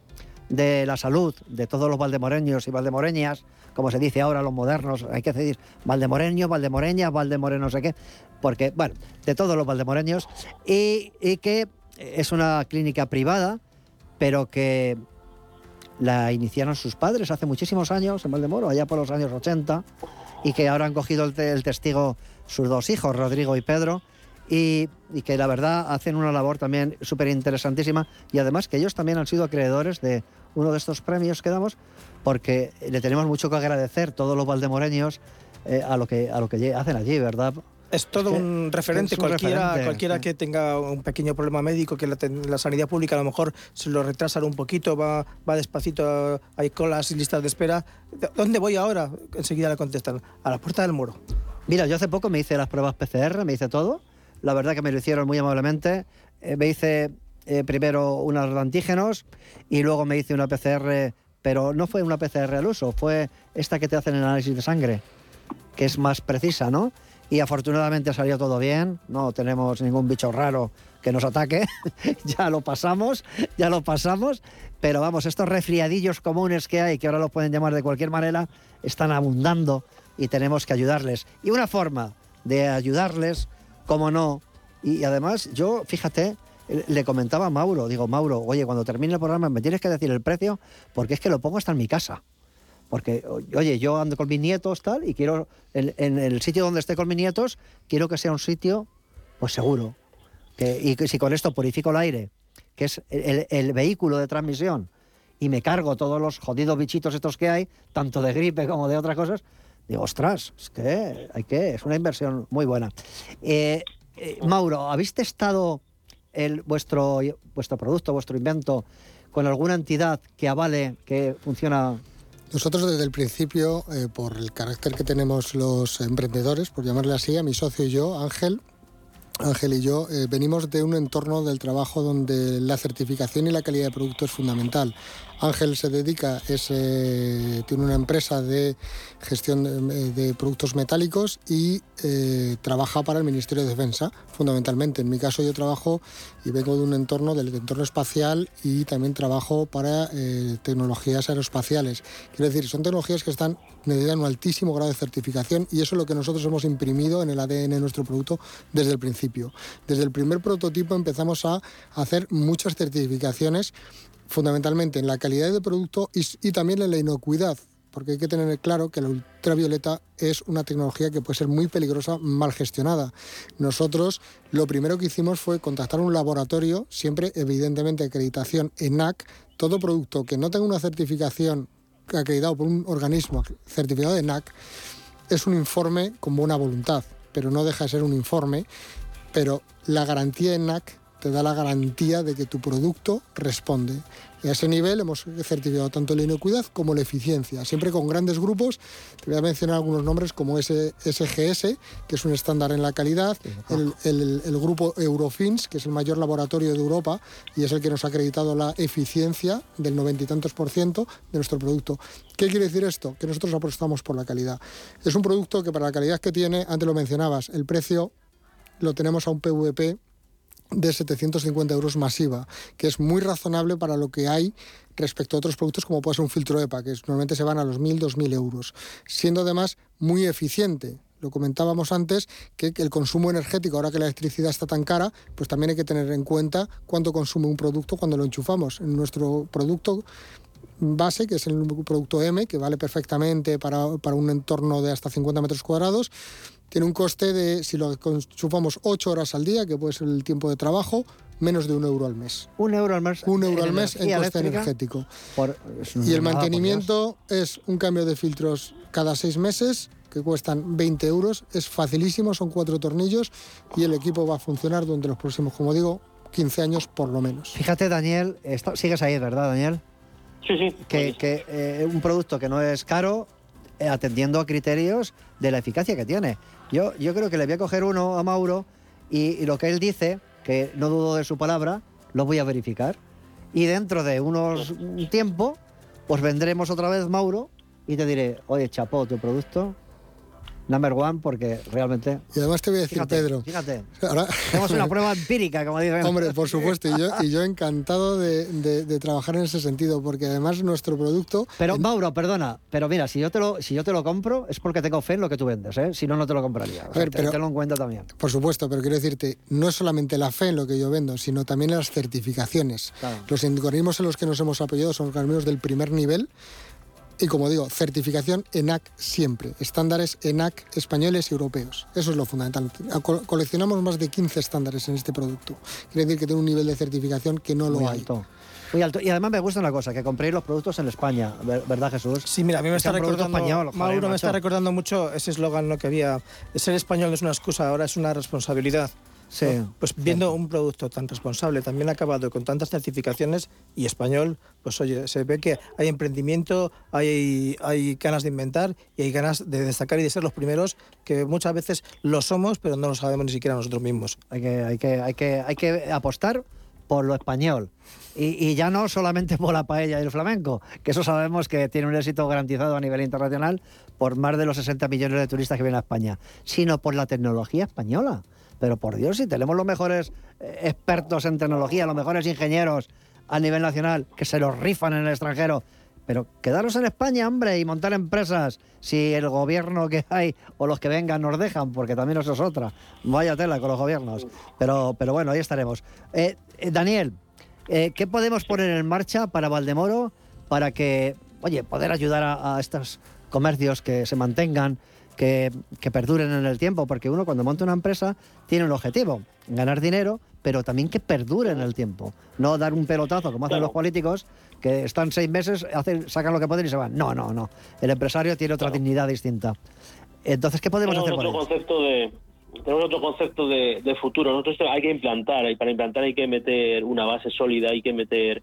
de la salud de todos los valdemoreños y valdemoreñas, como se dice ahora los modernos, hay que decir valdemoreños, valdemoreñas, valdemorenos, no sé qué, porque, bueno, de todos los valdemoreños, y, y que es una clínica privada, pero que la iniciaron sus padres hace muchísimos años en Valdemoro, allá por los años ochenta, y que ahora han cogido el, te- el testigo sus dos hijos, Rodrigo y Pedro, Y, y que la verdad hacen una labor también súper interesantísima, y además que ellos también han sido acreedores de uno de estos premios que damos, porque le tenemos mucho que agradecer todos los valdemoreños eh, a lo que a lo que hacen allí, ¿verdad? Es todo es que, un referente, un cualquiera, referente, cualquiera sí. que tenga un pequeño problema médico, que la, la sanidad pública a lo mejor se lo retrasan un poquito, va, va despacito, hay colas y listas de espera. ¿Dónde voy ahora? Enseguida le contestan, a la Puerta del Moro. Mira, yo hace poco me hice las pruebas P C R, me hice todo. La verdad que me lo hicieron muy amablemente. Eh, me hice eh, primero unos antígenos y luego me hice una P C R, pero no fue una P C R al uso, fue esta que te hacen el análisis de sangre, que es más precisa, ¿no? Y afortunadamente salió todo bien, no tenemos ningún bicho raro que nos ataque, ya lo pasamos, ya lo pasamos, pero vamos, estos resfriadillos comunes que hay, que ahora los pueden llamar de cualquier manera, están abundando y tenemos que ayudarles. Y una forma de ayudarles, cómo no, y además yo, fíjate, le comentaba a Mauro, digo, Mauro, oye, cuando termine el programa me tienes que decir el precio, porque es que lo pongo hasta en mi casa, porque, oye, yo ando con mis nietos, tal, y quiero, en, en el sitio donde esté con mis nietos, quiero que sea un sitio, pues seguro, que, y que si con esto purifico el aire, que es el, el vehículo de transmisión, y me cargo todos los jodidos bichitos estos que hay, tanto de gripe como de otras cosas, digo, ostras, es que, hay que, es una inversión muy buena. Eh, eh, Mauro, ¿habéis testado el, vuestro, vuestro producto, vuestro invento, con alguna entidad que avale que funciona? Nosotros desde el principio, eh, por el carácter que tenemos los emprendedores, por llamarle así, a mi socio y yo, Ángel, Ángel y yo, eh, venimos de un entorno del trabajo donde la certificación y la calidad de producto es fundamental. Ángel se dedica, es, eh, tiene una empresa de gestión de, de productos metálicos y eh, trabaja para el Ministerio de Defensa, fundamentalmente. En mi caso yo trabajo y vengo de un entorno, del entorno espacial, y también trabajo para eh, tecnologías aeroespaciales. Quiero decir, son tecnologías que están, necesitan un altísimo grado de certificación, y eso es lo que nosotros hemos imprimido en el A D N de nuestro producto desde el principio. Desde el primer prototipo empezamos a hacer muchas certificaciones, fundamentalmente en la calidad de producto y, y también en la inocuidad, porque hay que tener claro que la ultravioleta es una tecnología que puede ser muy peligrosa, mal gestionada. Nosotros lo primero que hicimos fue contactar un laboratorio, siempre evidentemente acreditación ENAC. Todo producto que no tenga una certificación acreditado por un organismo certificado de ENAC es un informe con buena voluntad, pero no deja de ser un informe, pero la garantía ENAC te da la garantía de que tu producto responde. Y a ese nivel hemos certificado tanto la inocuidad como la eficiencia, siempre con grandes grupos. Te voy a mencionar algunos nombres como S G S, que es un estándar en la calidad, el, el, el grupo Eurofins, que es el mayor laboratorio de Europa y es el que nos ha acreditado la eficiencia del noventa y tantos por ciento de nuestro producto. ¿Qué quiere decir esto? Que nosotros apostamos por la calidad. Es un producto que para la calidad que tiene, antes lo mencionabas, el precio lo tenemos a un P V P de setecientos cincuenta euros masiva, que es muy razonable para lo que hay respecto a otros productos como puede ser un filtro E P A, que normalmente se van a los mil, dos mil euros, siendo además muy eficiente. Lo comentábamos antes, que el consumo energético, ahora que la electricidad está tan cara, pues también hay que tener en cuenta cuánto consume un producto cuando lo enchufamos. En nuestro producto base, que es el producto M, que vale perfectamente para, para un entorno de hasta cincuenta metros cuadrados, tiene un coste de, si lo enchufamos ocho horas al día, que puede ser el tiempo de trabajo, menos de un euro al mes. Un euro al mes. Un euro al mes en coste energético. Por, y el mantenimiento es un cambio de filtros cada seis meses, que cuestan veinte euros. Es facilísimo, son cuatro tornillos y el equipo va a funcionar durante los próximos, como digo, quince años por lo menos. Fíjate, Daniel, está, sigues ahí, ¿verdad, Daniel? Sí, sí. Que, que eh, un producto que no es caro, eh, atendiendo a criterios de la eficacia que tiene. Yo, yo creo que le voy a coger uno a Mauro y, y lo que él dice, que no dudo de su palabra, lo voy a verificar. Y dentro de unos un tiempo, pues vendremos otra vez, Mauro, y te diré, oye, chapó, tu producto number one, porque realmente... Y además te voy a decir, fíjate, Pedro... Fíjate, ahora... tenemos una prueba empírica, como dicen. Hombre, por supuesto, y yo, y yo encantado de, de, de trabajar en ese sentido, porque además nuestro producto... Pero, Mauro, perdona, pero mira, si yo te lo, si yo te lo compro es porque tengo fe en lo que tú vendes, ¿eh? Si no, no te lo compraría. A ver, pero, te lo encuentro también. Por supuesto, pero quiero decirte, no es solamente la fe en lo que yo vendo, sino también las certificaciones. Claro. Los organismos en los que nos hemos apoyado son organismos del primer nivel, y como digo, certificación ENAC siempre, estándares ENAC españoles y europeos. Eso es lo fundamental. Co- coleccionamos más de quince estándares en este producto. Quiere decir que tiene un nivel de certificación que no lo muy hay. Alto. Muy alto. Y además me gusta una cosa, que compréis los productos en España, ¿verdad, Jesús? Sí, mira, a mí me está recordando, español, joder, Mauro, macho. Me está recordando mucho ese eslogan, ¿no?, que había, ser español no es una excusa, ahora es una responsabilidad. Sí, ¿no? Pues viendo sí. Un producto tan responsable, también acabado con tantas certificaciones y español, pues oye, se ve que hay emprendimiento, hay, hay ganas de inventar y hay ganas de destacar y de ser los primeros, que muchas veces lo somos, pero no lo sabemos ni siquiera nosotros mismos. Hay que, hay que, hay que, hay que apostar por lo español. Y, y ya no solamente por la paella y el flamenco, que eso sabemos que tiene un éxito garantizado a nivel internacional por más de los sesenta millones de turistas que vienen a España, sino por la tecnología española. Pero por Dios, si tenemos los mejores expertos en tecnología, los mejores ingenieros a nivel nacional, que se los rifan en el extranjero, pero quedaros en España, hombre, y montar empresas, si el gobierno que hay o los que vengan nos dejan, porque también eso es otra. Vaya tela con los gobiernos. Pero, pero bueno, ahí estaremos. Eh, eh, Daniel, eh, ¿qué podemos poner en marcha para Valdemoro para que, oye, poder ayudar a, a estos comercios que se mantengan, Que, que perduren en el tiempo? Porque uno, cuando monta una empresa, tiene un objetivo, ganar dinero, pero también que perdure en el tiempo. No dar un pelotazo, como hacen claro. Los políticos, que están seis meses, hacen, sacan lo que pueden y se van. No, no, no. El empresario tiene otra claro. dignidad distinta. Entonces, ¿qué podemos tenemos hacer otro con concepto de, Tenemos otro concepto de, de futuro. Nosotros hay que implantar, y para implantar hay que meter una base sólida, hay que meter...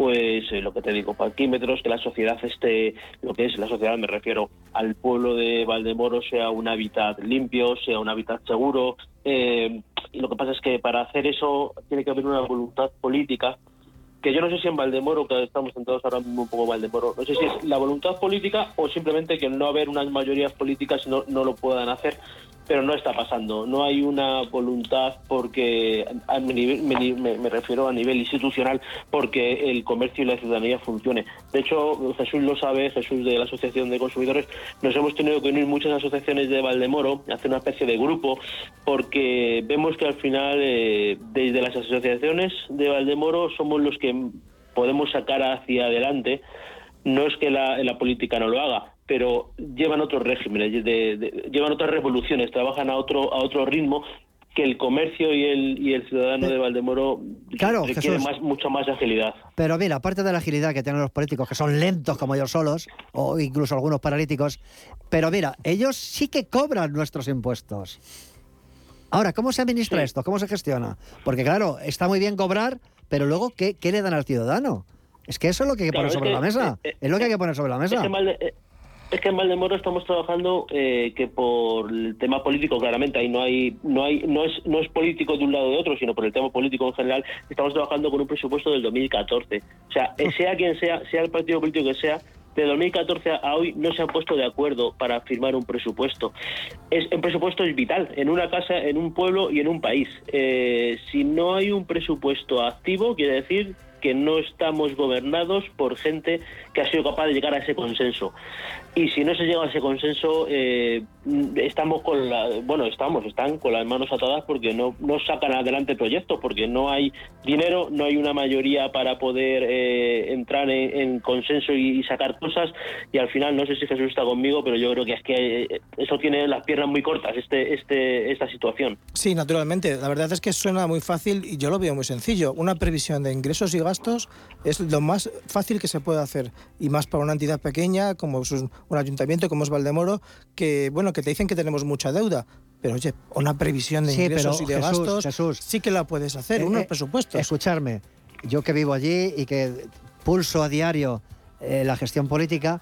pues eh, lo que te digo, parquímetros, que la sociedad esté, lo que es la sociedad, me refiero al pueblo de Valdemoro, sea un hábitat limpio, sea un hábitat seguro. Eh, y lo que pasa es que para hacer eso tiene que haber una voluntad política, que yo no sé si en Valdemoro, que estamos sentados ahora mismo un poco Valdemoro, no sé si es la voluntad política o simplemente que no haber unas mayorías políticas no, no lo puedan hacer, pero no está pasando. No hay una voluntad porque, a nivel, me, me refiero a nivel institucional, porque el comercio y la ciudadanía funcione. De hecho, Jesús lo sabe, Jesús de la Asociación de Consumidores, nos hemos tenido que unir muchas asociaciones de Valdemoro, hacer una especie de grupo, porque vemos que al final, eh, desde las asociaciones de Valdemoro, somos los que podemos sacar hacia adelante. No es que la, la política no lo haga, pero llevan otros regímenes, de, de, llevan otras revoluciones, trabajan a otro a otro ritmo que el comercio y el y el ciudadano de Valdemoro claro, requiere más, mucha más agilidad. Pero mira, aparte de la agilidad que tienen los políticos, que son lentos como ellos solos, o incluso algunos paralíticos, pero mira, ellos sí que cobran nuestros impuestos. Ahora, ¿cómo se administra sí. esto? ¿Cómo se gestiona? Porque claro, está muy bien cobrar, pero luego, ¿qué, qué le dan al ciudadano? Es que eso es lo que hay que claro, poner sobre que, la mesa. Eh, es lo que hay que poner sobre la mesa. Es que, mal, eh, es que en Valdemoro estamos trabajando eh, que por el tema político, claramente, ahí no hay, no hay, no es, no es político de un lado o de otro, sino por el tema político en general. Estamos trabajando con un presupuesto del dos mil catorce. O sea, sea quien sea, sea el partido político que sea, de dos mil catorce a hoy no se han puesto de acuerdo para firmar un presupuesto. Es, un presupuesto es vital en una casa, en un pueblo y en un país. Eh, si no hay un presupuesto activo, quiere decir que no estamos gobernados por gente que ha sido capaz de llegar a ese consenso. Y si no se llega a ese consenso, eh, estamos con la, bueno, estamos, están con las manos atadas porque no, no sacan adelante proyectos, porque no hay dinero, no hay una mayoría para poder eh, entrar en, en consenso y, y sacar cosas. Y al final, no sé si Jesús está conmigo, pero yo creo que es que eh, eso tiene las piernas muy cortas, este, este, esta situación. Sí, naturalmente. La verdad es que suena muy fácil y yo lo veo muy sencillo. Una previsión de ingresos y gastos es lo más fácil que se puede hacer, y más para una entidad pequeña como sus un ayuntamiento como es Valdemoro, que bueno, que te dicen que tenemos mucha deuda, pero oye, una previsión de ingresos sí, pero, y de Jesús, gastos Jesús, sí que la puedes hacer, eh, unos presupuestos. Escucharme, yo que vivo allí y que pulso a diario eh, la gestión política,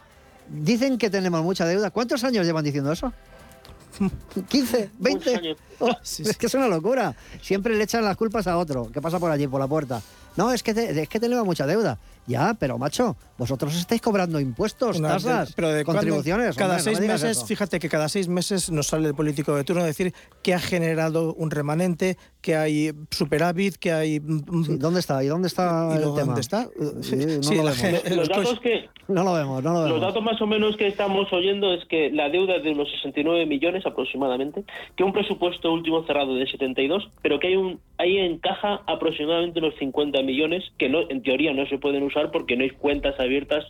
dicen que tenemos mucha deuda. ¿Cuántos años llevan diciendo eso? ¿quince? ¿veinte? Oh, es que es una locura. Siempre le echan las culpas a otro que pasa por allí, por la puerta. No, es que, te, es que tenemos mucha deuda. Ya, pero macho, vosotros estáis cobrando impuestos, no, tasas, pero de contribuciones. Cada hombre, seis no me meses, eso. Fíjate que cada seis meses nos sale el político de turno a decir que ha generado un remanente, que hay superávit, que hay... Sí, ¿dónde está? ¿Y dónde está ¿Y el dónde tema? Está? Sí, no sí, lo la, vemos. Los, los datos que... No lo vemos, no lo vemos. Los datos más o menos que estamos oyendo es que la deuda es de unos sesenta y nueve millones aproximadamente, que un presupuesto último cerrado de setenta y dos, pero que hay un ahí en caja aproximadamente unos cincuenta millones que no, en teoría no se pueden usar porque no hay cuentas abiertas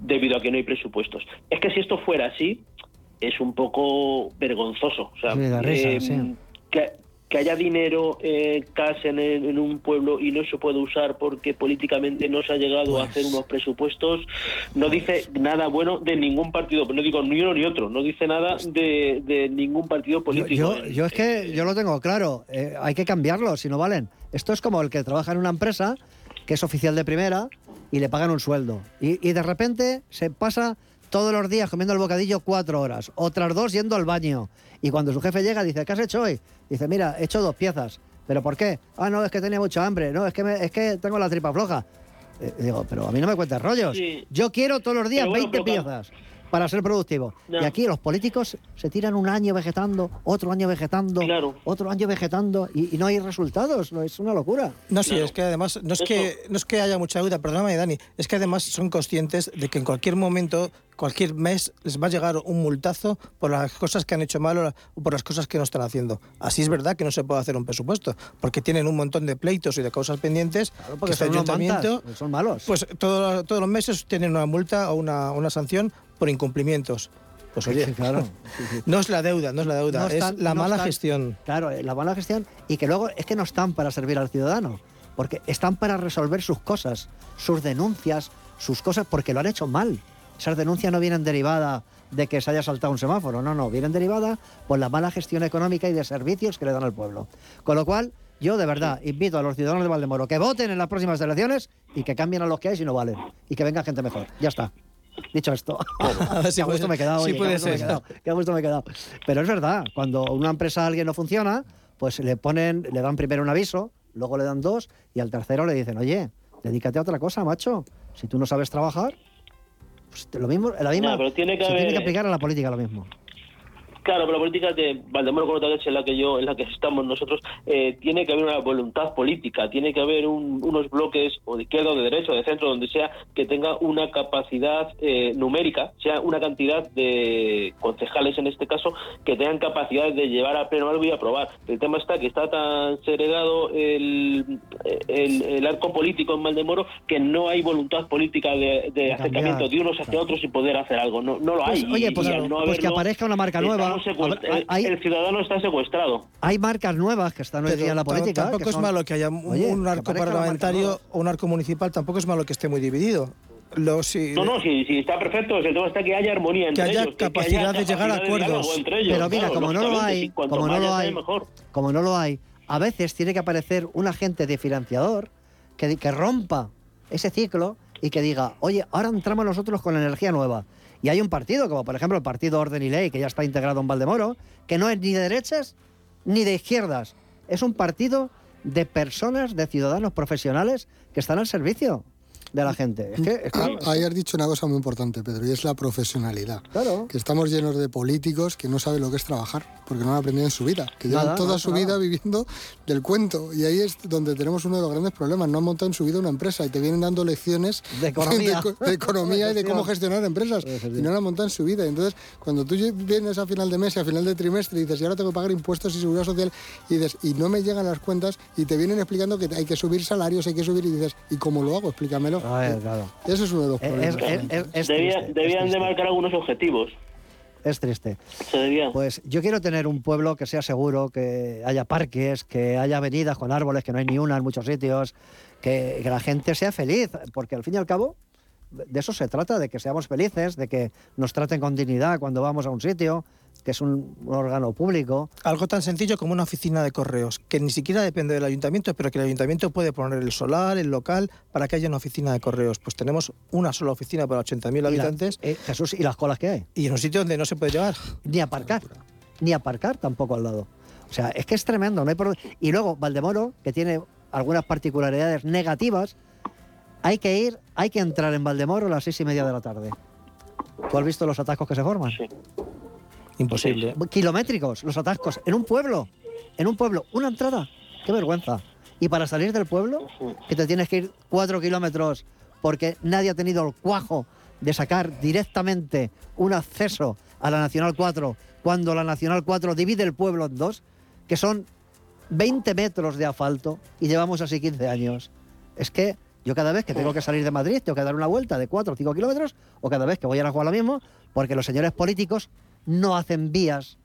debido a que no hay presupuestos. Es que si esto fuera así, es un poco vergonzoso. O sea, sí, la risa, eh, sí. que, que haya dinero eh, casi en, el, en un pueblo y no se puede usar porque políticamente no se ha llegado pues... a hacer unos presupuestos, no dice nada bueno de ningún partido, no digo ni uno ni otro, no dice nada de, de ningún partido político. Yo, yo, yo es que yo lo tengo claro, eh, hay que cambiarlo, si no valen. Esto es como el que trabaja en una empresa que es oficial de primera y le pagan un sueldo. Y, y de repente se pasa todos los días comiendo el bocadillo cuatro horas, otras dos yendo al baño. Y cuando su jefe llega dice, ¿qué has hecho hoy? Dice, mira, he hecho dos piezas. ¿Pero por qué? Ah, no, es que tenía mucha hambre, no, es que, me, es que tengo la tripa floja. Eh, digo, pero a mí no me cuentes rollos. Sí. Yo quiero todos los días bueno, veinte piezas para ser productivo. No. Y aquí los políticos se tiran un año vegetando, otro año vegetando, claro. otro año vegetando y, y no hay resultados, no, es una locura. No, sí, claro. es que además, no es que, no es que haya mucha deuda, perdóname Dani, es que además son conscientes de que en cualquier momento, cualquier mes, les va a llegar un multazo por las cosas que han hecho mal o por las cosas que no están haciendo. Así es verdad que no se puede hacer un presupuesto, porque tienen un montón de pleitos y de causas pendientes. Claro, porque son ayuntamiento, son malos. Pues todo, todos los meses tienen una multa o una, una sanción por incumplimientos. Pues oye, sí, claro. Sí, sí. No es la deuda, no es la deuda, no están, es la no mala están, gestión. Claro, la mala gestión y que luego es que no están para servir al ciudadano, porque están para resolver sus cosas, sus denuncias, sus cosas, porque lo han hecho mal. Esas denuncias no vienen derivadas de que se haya saltado un semáforo, no, no, vienen derivadas por la mala gestión económica y de servicios que le dan al pueblo. Con lo cual, yo de verdad sí. invito a los ciudadanos de Valdemoro que voten en las próximas elecciones y que cambien a los que hay si no valen y que venga gente mejor. Ya está. Dicho esto, sí, qué a gusto me he quedado, sí, oye, ser, no. qué a gusto me he quedado. Pero es verdad, cuando una empresa a alguien no funciona, pues le ponen, le dan primero un aviso, luego le dan dos y al tercero le dicen, oye, dedícate a otra cosa, macho. Si tú no sabes trabajar, pues lo mismo, la misma, no, pero tiene que se haber... tiene que aplicar a la política lo mismo. Claro, pero la política de Valdemoro con otra leche en la que yo, en la que estamos nosotros, eh, tiene que haber una voluntad política, tiene que haber un, unos bloques o de izquierda o de derecha o de centro, donde sea, que tenga una capacidad eh, numérica, sea una cantidad de concejales en este caso, que tengan capacidad de llevar a pleno algo y aprobar. El tema está que está tan segregado el, el, el arco político en Valdemoro que no hay voluntad política de, de acercamiento de unos hacia otros y poder hacer algo. No, no lo hay. Pues, oye, pues, y, y no haberlo, pues que aparezca una marca nueva. Ver, hay, el, el ciudadano está secuestrado. Hay marcas nuevas que están hoy día en la política. Tampoco es son... malo que haya un, Oye, un arco parlamentario o un arco municipal, tampoco es malo que esté muy dividido. Los, si, no, no, si, si está perfecto, el tema está que haya armonía entre ellos. Que haya capacidad de llegar a acuerdos. Pero mira, como no lo hay, como no lo hay, como no lo hay, a veces tiene que aparecer un agente de financiador que, que rompa ese ciclo y que diga, oye, ahora entramos nosotros con la energía nueva. Y hay un partido, como por ejemplo el partido Orden y Ley, que ya está integrado en Valdemoro, que no es ni de derechas ni de izquierdas. Es un partido de personas, de ciudadanos profesionales que están al servicio. de la gente. Es que, es que... Ahí has dicho una cosa muy importante, Pedro, y es la profesionalidad. Claro. Que estamos llenos de políticos que no saben lo que es trabajar, porque no han aprendido en su vida, que llevan nada, toda nada, su nada. vida viviendo del cuento. Y ahí es donde tenemos uno de los grandes problemas. No han montado en su vida una empresa y te vienen dando lecciones de economía, de, de, de economía y de cómo gestionar empresas. Y no la han montado en su vida. Entonces, cuando tú vienes a final de mes y a final de trimestre y dices, y ahora tengo que pagar impuestos y seguridad social, y dices, y no me llegan las cuentas, y te vienen explicando que hay que subir salarios, hay que subir, y dices, ¿y cómo lo hago? Explícamelo. Ah, es, claro. Eso es uno de los problemas. Es, es, es, es Debía, triste, debían es de marcar algunos objetivos. Es triste. Se debía. Pues yo quiero tener un pueblo que sea seguro, que haya parques, que haya avenidas con árboles, que no hay ni una en muchos sitios, que, que la gente sea feliz, porque al fin y al cabo de eso se trata, de que seamos felices, de que nos traten con dignidad cuando vamos a un sitio, que es un órgano público. Algo tan sencillo como una oficina de correos, que ni siquiera depende del ayuntamiento, pero que el ayuntamiento puede poner el solar, el local, para que haya una oficina de correos. Pues tenemos una sola oficina para ochenta mil habitantes. La, eh, Jesús, ¿y las colas que hay? Y en un sitio donde no se puede llegar. Ni aparcar, ni aparcar tampoco al lado. O sea, es que es tremendo. No hay problema. Y luego, Valdemoro, que tiene algunas particularidades negativas, hay que ir, hay que entrar en Valdemoro a las seis y media de la tarde. ¿Tú has visto los atascos que se forman? Sí. Imposible. Kilométricos, los atascos. En un pueblo, en un pueblo, una entrada. ¡Qué vergüenza! Y para salir del pueblo, que te tienes que ir cuatro kilómetros porque nadie ha tenido el cuajo de sacar directamente un acceso a la Nacional cuatro, cuando la Nacional cuatro divide el pueblo en dos, que son veinte metros de asfalto, y llevamos así quince años. Es que yo cada vez que tengo que salir de Madrid tengo que dar una vuelta de cuatro o cinco kilómetros, o cada vez que voy a Aragua lo mismo, porque los señores políticos no hacen vías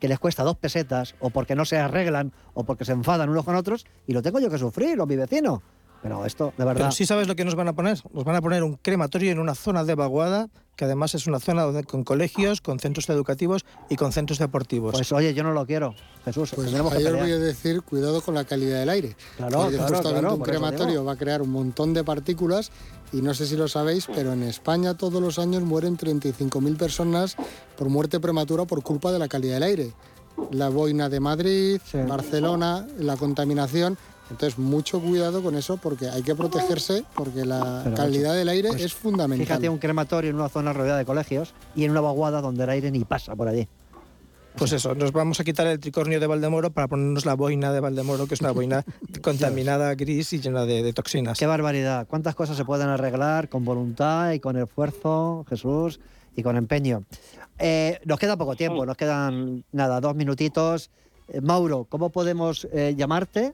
que les cuesta dos pesetas, o porque no se arreglan, o porque se enfadan unos con otros, y lo tengo yo que sufrir, o mi vecino. Pero esto, de verdad... Pero sí sabes lo que nos van a poner. Nos van a poner un crematorio en una zona de vaguada, que además es una zona donde, con colegios, con centros educativos y con centros deportivos. Pues oye, yo no lo quiero, Jesús. Pues ayer voy a decir, cuidado con la calidad del aire. Claro, claro, justamente claro, un crematorio va a crear un montón de partículas, y no sé si lo sabéis, pero en España todos los años mueren treinta y cinco mil personas por muerte prematura por culpa de la calidad del aire. La boina de Madrid, sí. Barcelona, la contaminación... Entonces, mucho cuidado con eso, porque hay que protegerse, porque la Pero, calidad del aire pues, es fundamental. Fíjate, un crematorio en una zona rodeada de colegios y en una vaguada donde el aire ni pasa por allí. Pues eso, nos vamos a quitar el tricornio de Valdemoro para ponernos la boina de Valdemoro, que es una boina contaminada, gris y llena de, de toxinas. ¡Qué barbaridad! ¿Cuántas cosas se pueden arreglar con voluntad y con esfuerzo, Jesús, y con empeño? Eh, nos queda poco tiempo, nos quedan, nada, dos minutitos. Eh, Mauro, ¿cómo podemos eh, llamarte?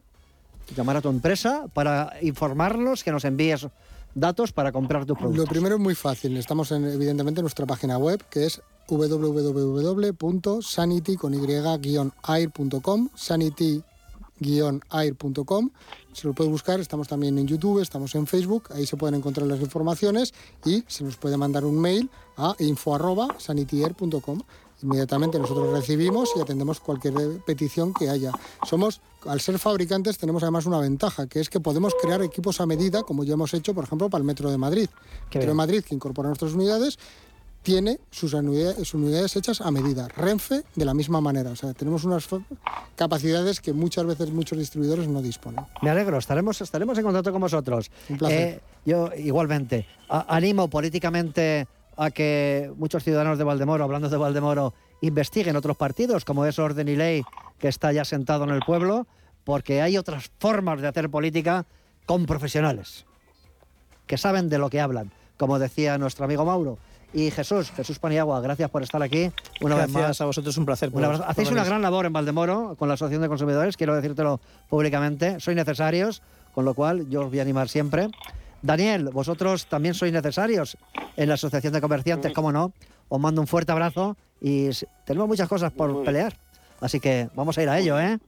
Llamar a tu empresa para informarlos, que nos envíes datos para comprar tu producto. Lo primero es muy fácil. Estamos en, evidentemente en nuestra página web, que es doble u doble u doble u punto sanity guion air punto com, sanity guion air punto com. Se lo puede buscar. Estamos también en YouTube, estamos en Facebook, ahí se pueden encontrar las informaciones, y se nos puede mandar un mail a info arroba sanity air punto com. Inmediatamente nosotros recibimos y atendemos cualquier petición que haya. Somos, al ser fabricantes, tenemos además una ventaja, que es que podemos crear equipos a medida, como ya hemos hecho, por ejemplo, para el Metro de Madrid. Qué Metro bien. de Madrid, que incorpora nuestras unidades, tiene sus unidades, sus unidades hechas a medida. Renfe, de la misma manera. O sea, tenemos unas capacidades que muchas veces muchos distribuidores no disponen. Me alegro. Estaremos, estaremos en contacto con vosotros. Un placer. Eh, yo, igualmente, a, animo políticamente a que muchos ciudadanos de Valdemoro, hablando de Valdemoro, investiguen otros partidos, como es Orden y Ley, que está ya sentado en el pueblo, porque hay otras formas de hacer política con profesionales que saben de lo que hablan, como decía nuestro amigo Mauro. Y Jesús, Jesús Paniagua, gracias por estar aquí una gracias vez más. A vosotros, un placer. Una, por, hacéis por una gran labor en Valdemoro con la Asociación de Consumidores, quiero decírtelo públicamente. Sois necesarios, con lo cual yo os voy a animar siempre. Daniel, vosotros también sois necesarios en la Asociación de Comerciantes, cómo no. Os mando un fuerte abrazo y tenemos muchas cosas por pelear, así que vamos a ir a ello, ¿eh?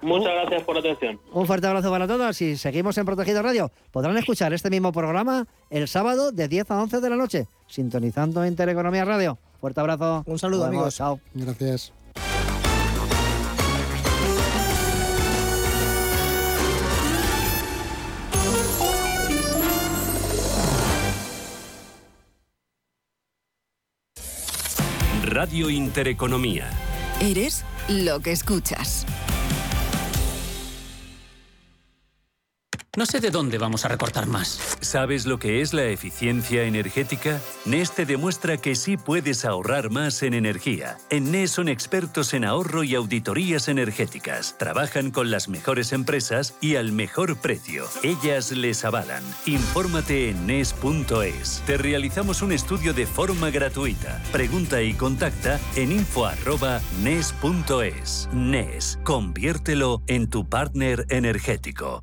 Muchas gracias por la atención. Un fuerte abrazo para todos y seguimos en Protegido Radio. Podrán escuchar este mismo programa el sábado de diez a once de la noche, sintonizando Intereconomía Radio. Fuerte abrazo. Un saludo, vemos, amigos. Chao. Gracias. Radio Intereconomía. Eres lo que escuchas. No sé de dónde vamos a recortar más. ¿Sabes lo que es la eficiencia energética? Nes te demuestra que sí puedes ahorrar más en energía. En Nes son expertos en ahorro y auditorías energéticas. Trabajan con las mejores empresas y al mejor precio. Ellas les avalan. Infórmate en nes punto es. Te realizamos un estudio de forma gratuita. Pregunta y contacta en info arroba nes punto es. Nes, conviértelo en tu partner energético.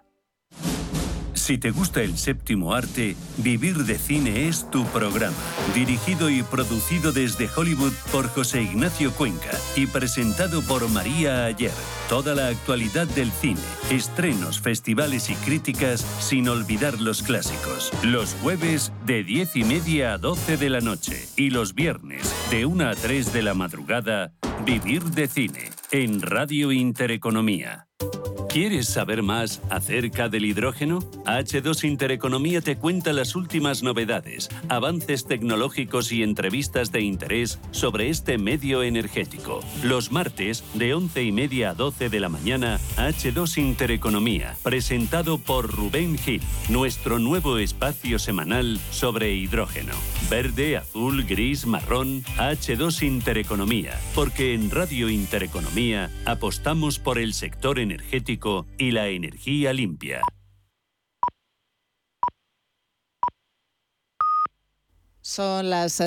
Si te gusta el séptimo arte, Vivir de Cine es tu programa. Dirigido y producido desde Hollywood por José Ignacio Cuenca y presentado por María Ayer. Toda la actualidad del cine, estrenos, festivales y críticas, sin olvidar los clásicos. Los jueves de diez y media a doce de la noche y los viernes de una a tres de la madrugada, Vivir de Cine en Radio Intereconomía. ¿Quieres saber más acerca del hidrógeno? hache dos Intereconomía te cuenta las últimas novedades, avances tecnológicos y entrevistas de interés sobre este medio energético. Los martes, de once y media a doce de la mañana, hache dos Intereconomía, presentado por Rubén Gil, nuestro nuevo espacio semanal sobre hidrógeno. Verde, azul, gris, marrón, hache dos Intereconomía, porque en Radio Intereconomía apostamos por el sector energético y la energía limpia. Son las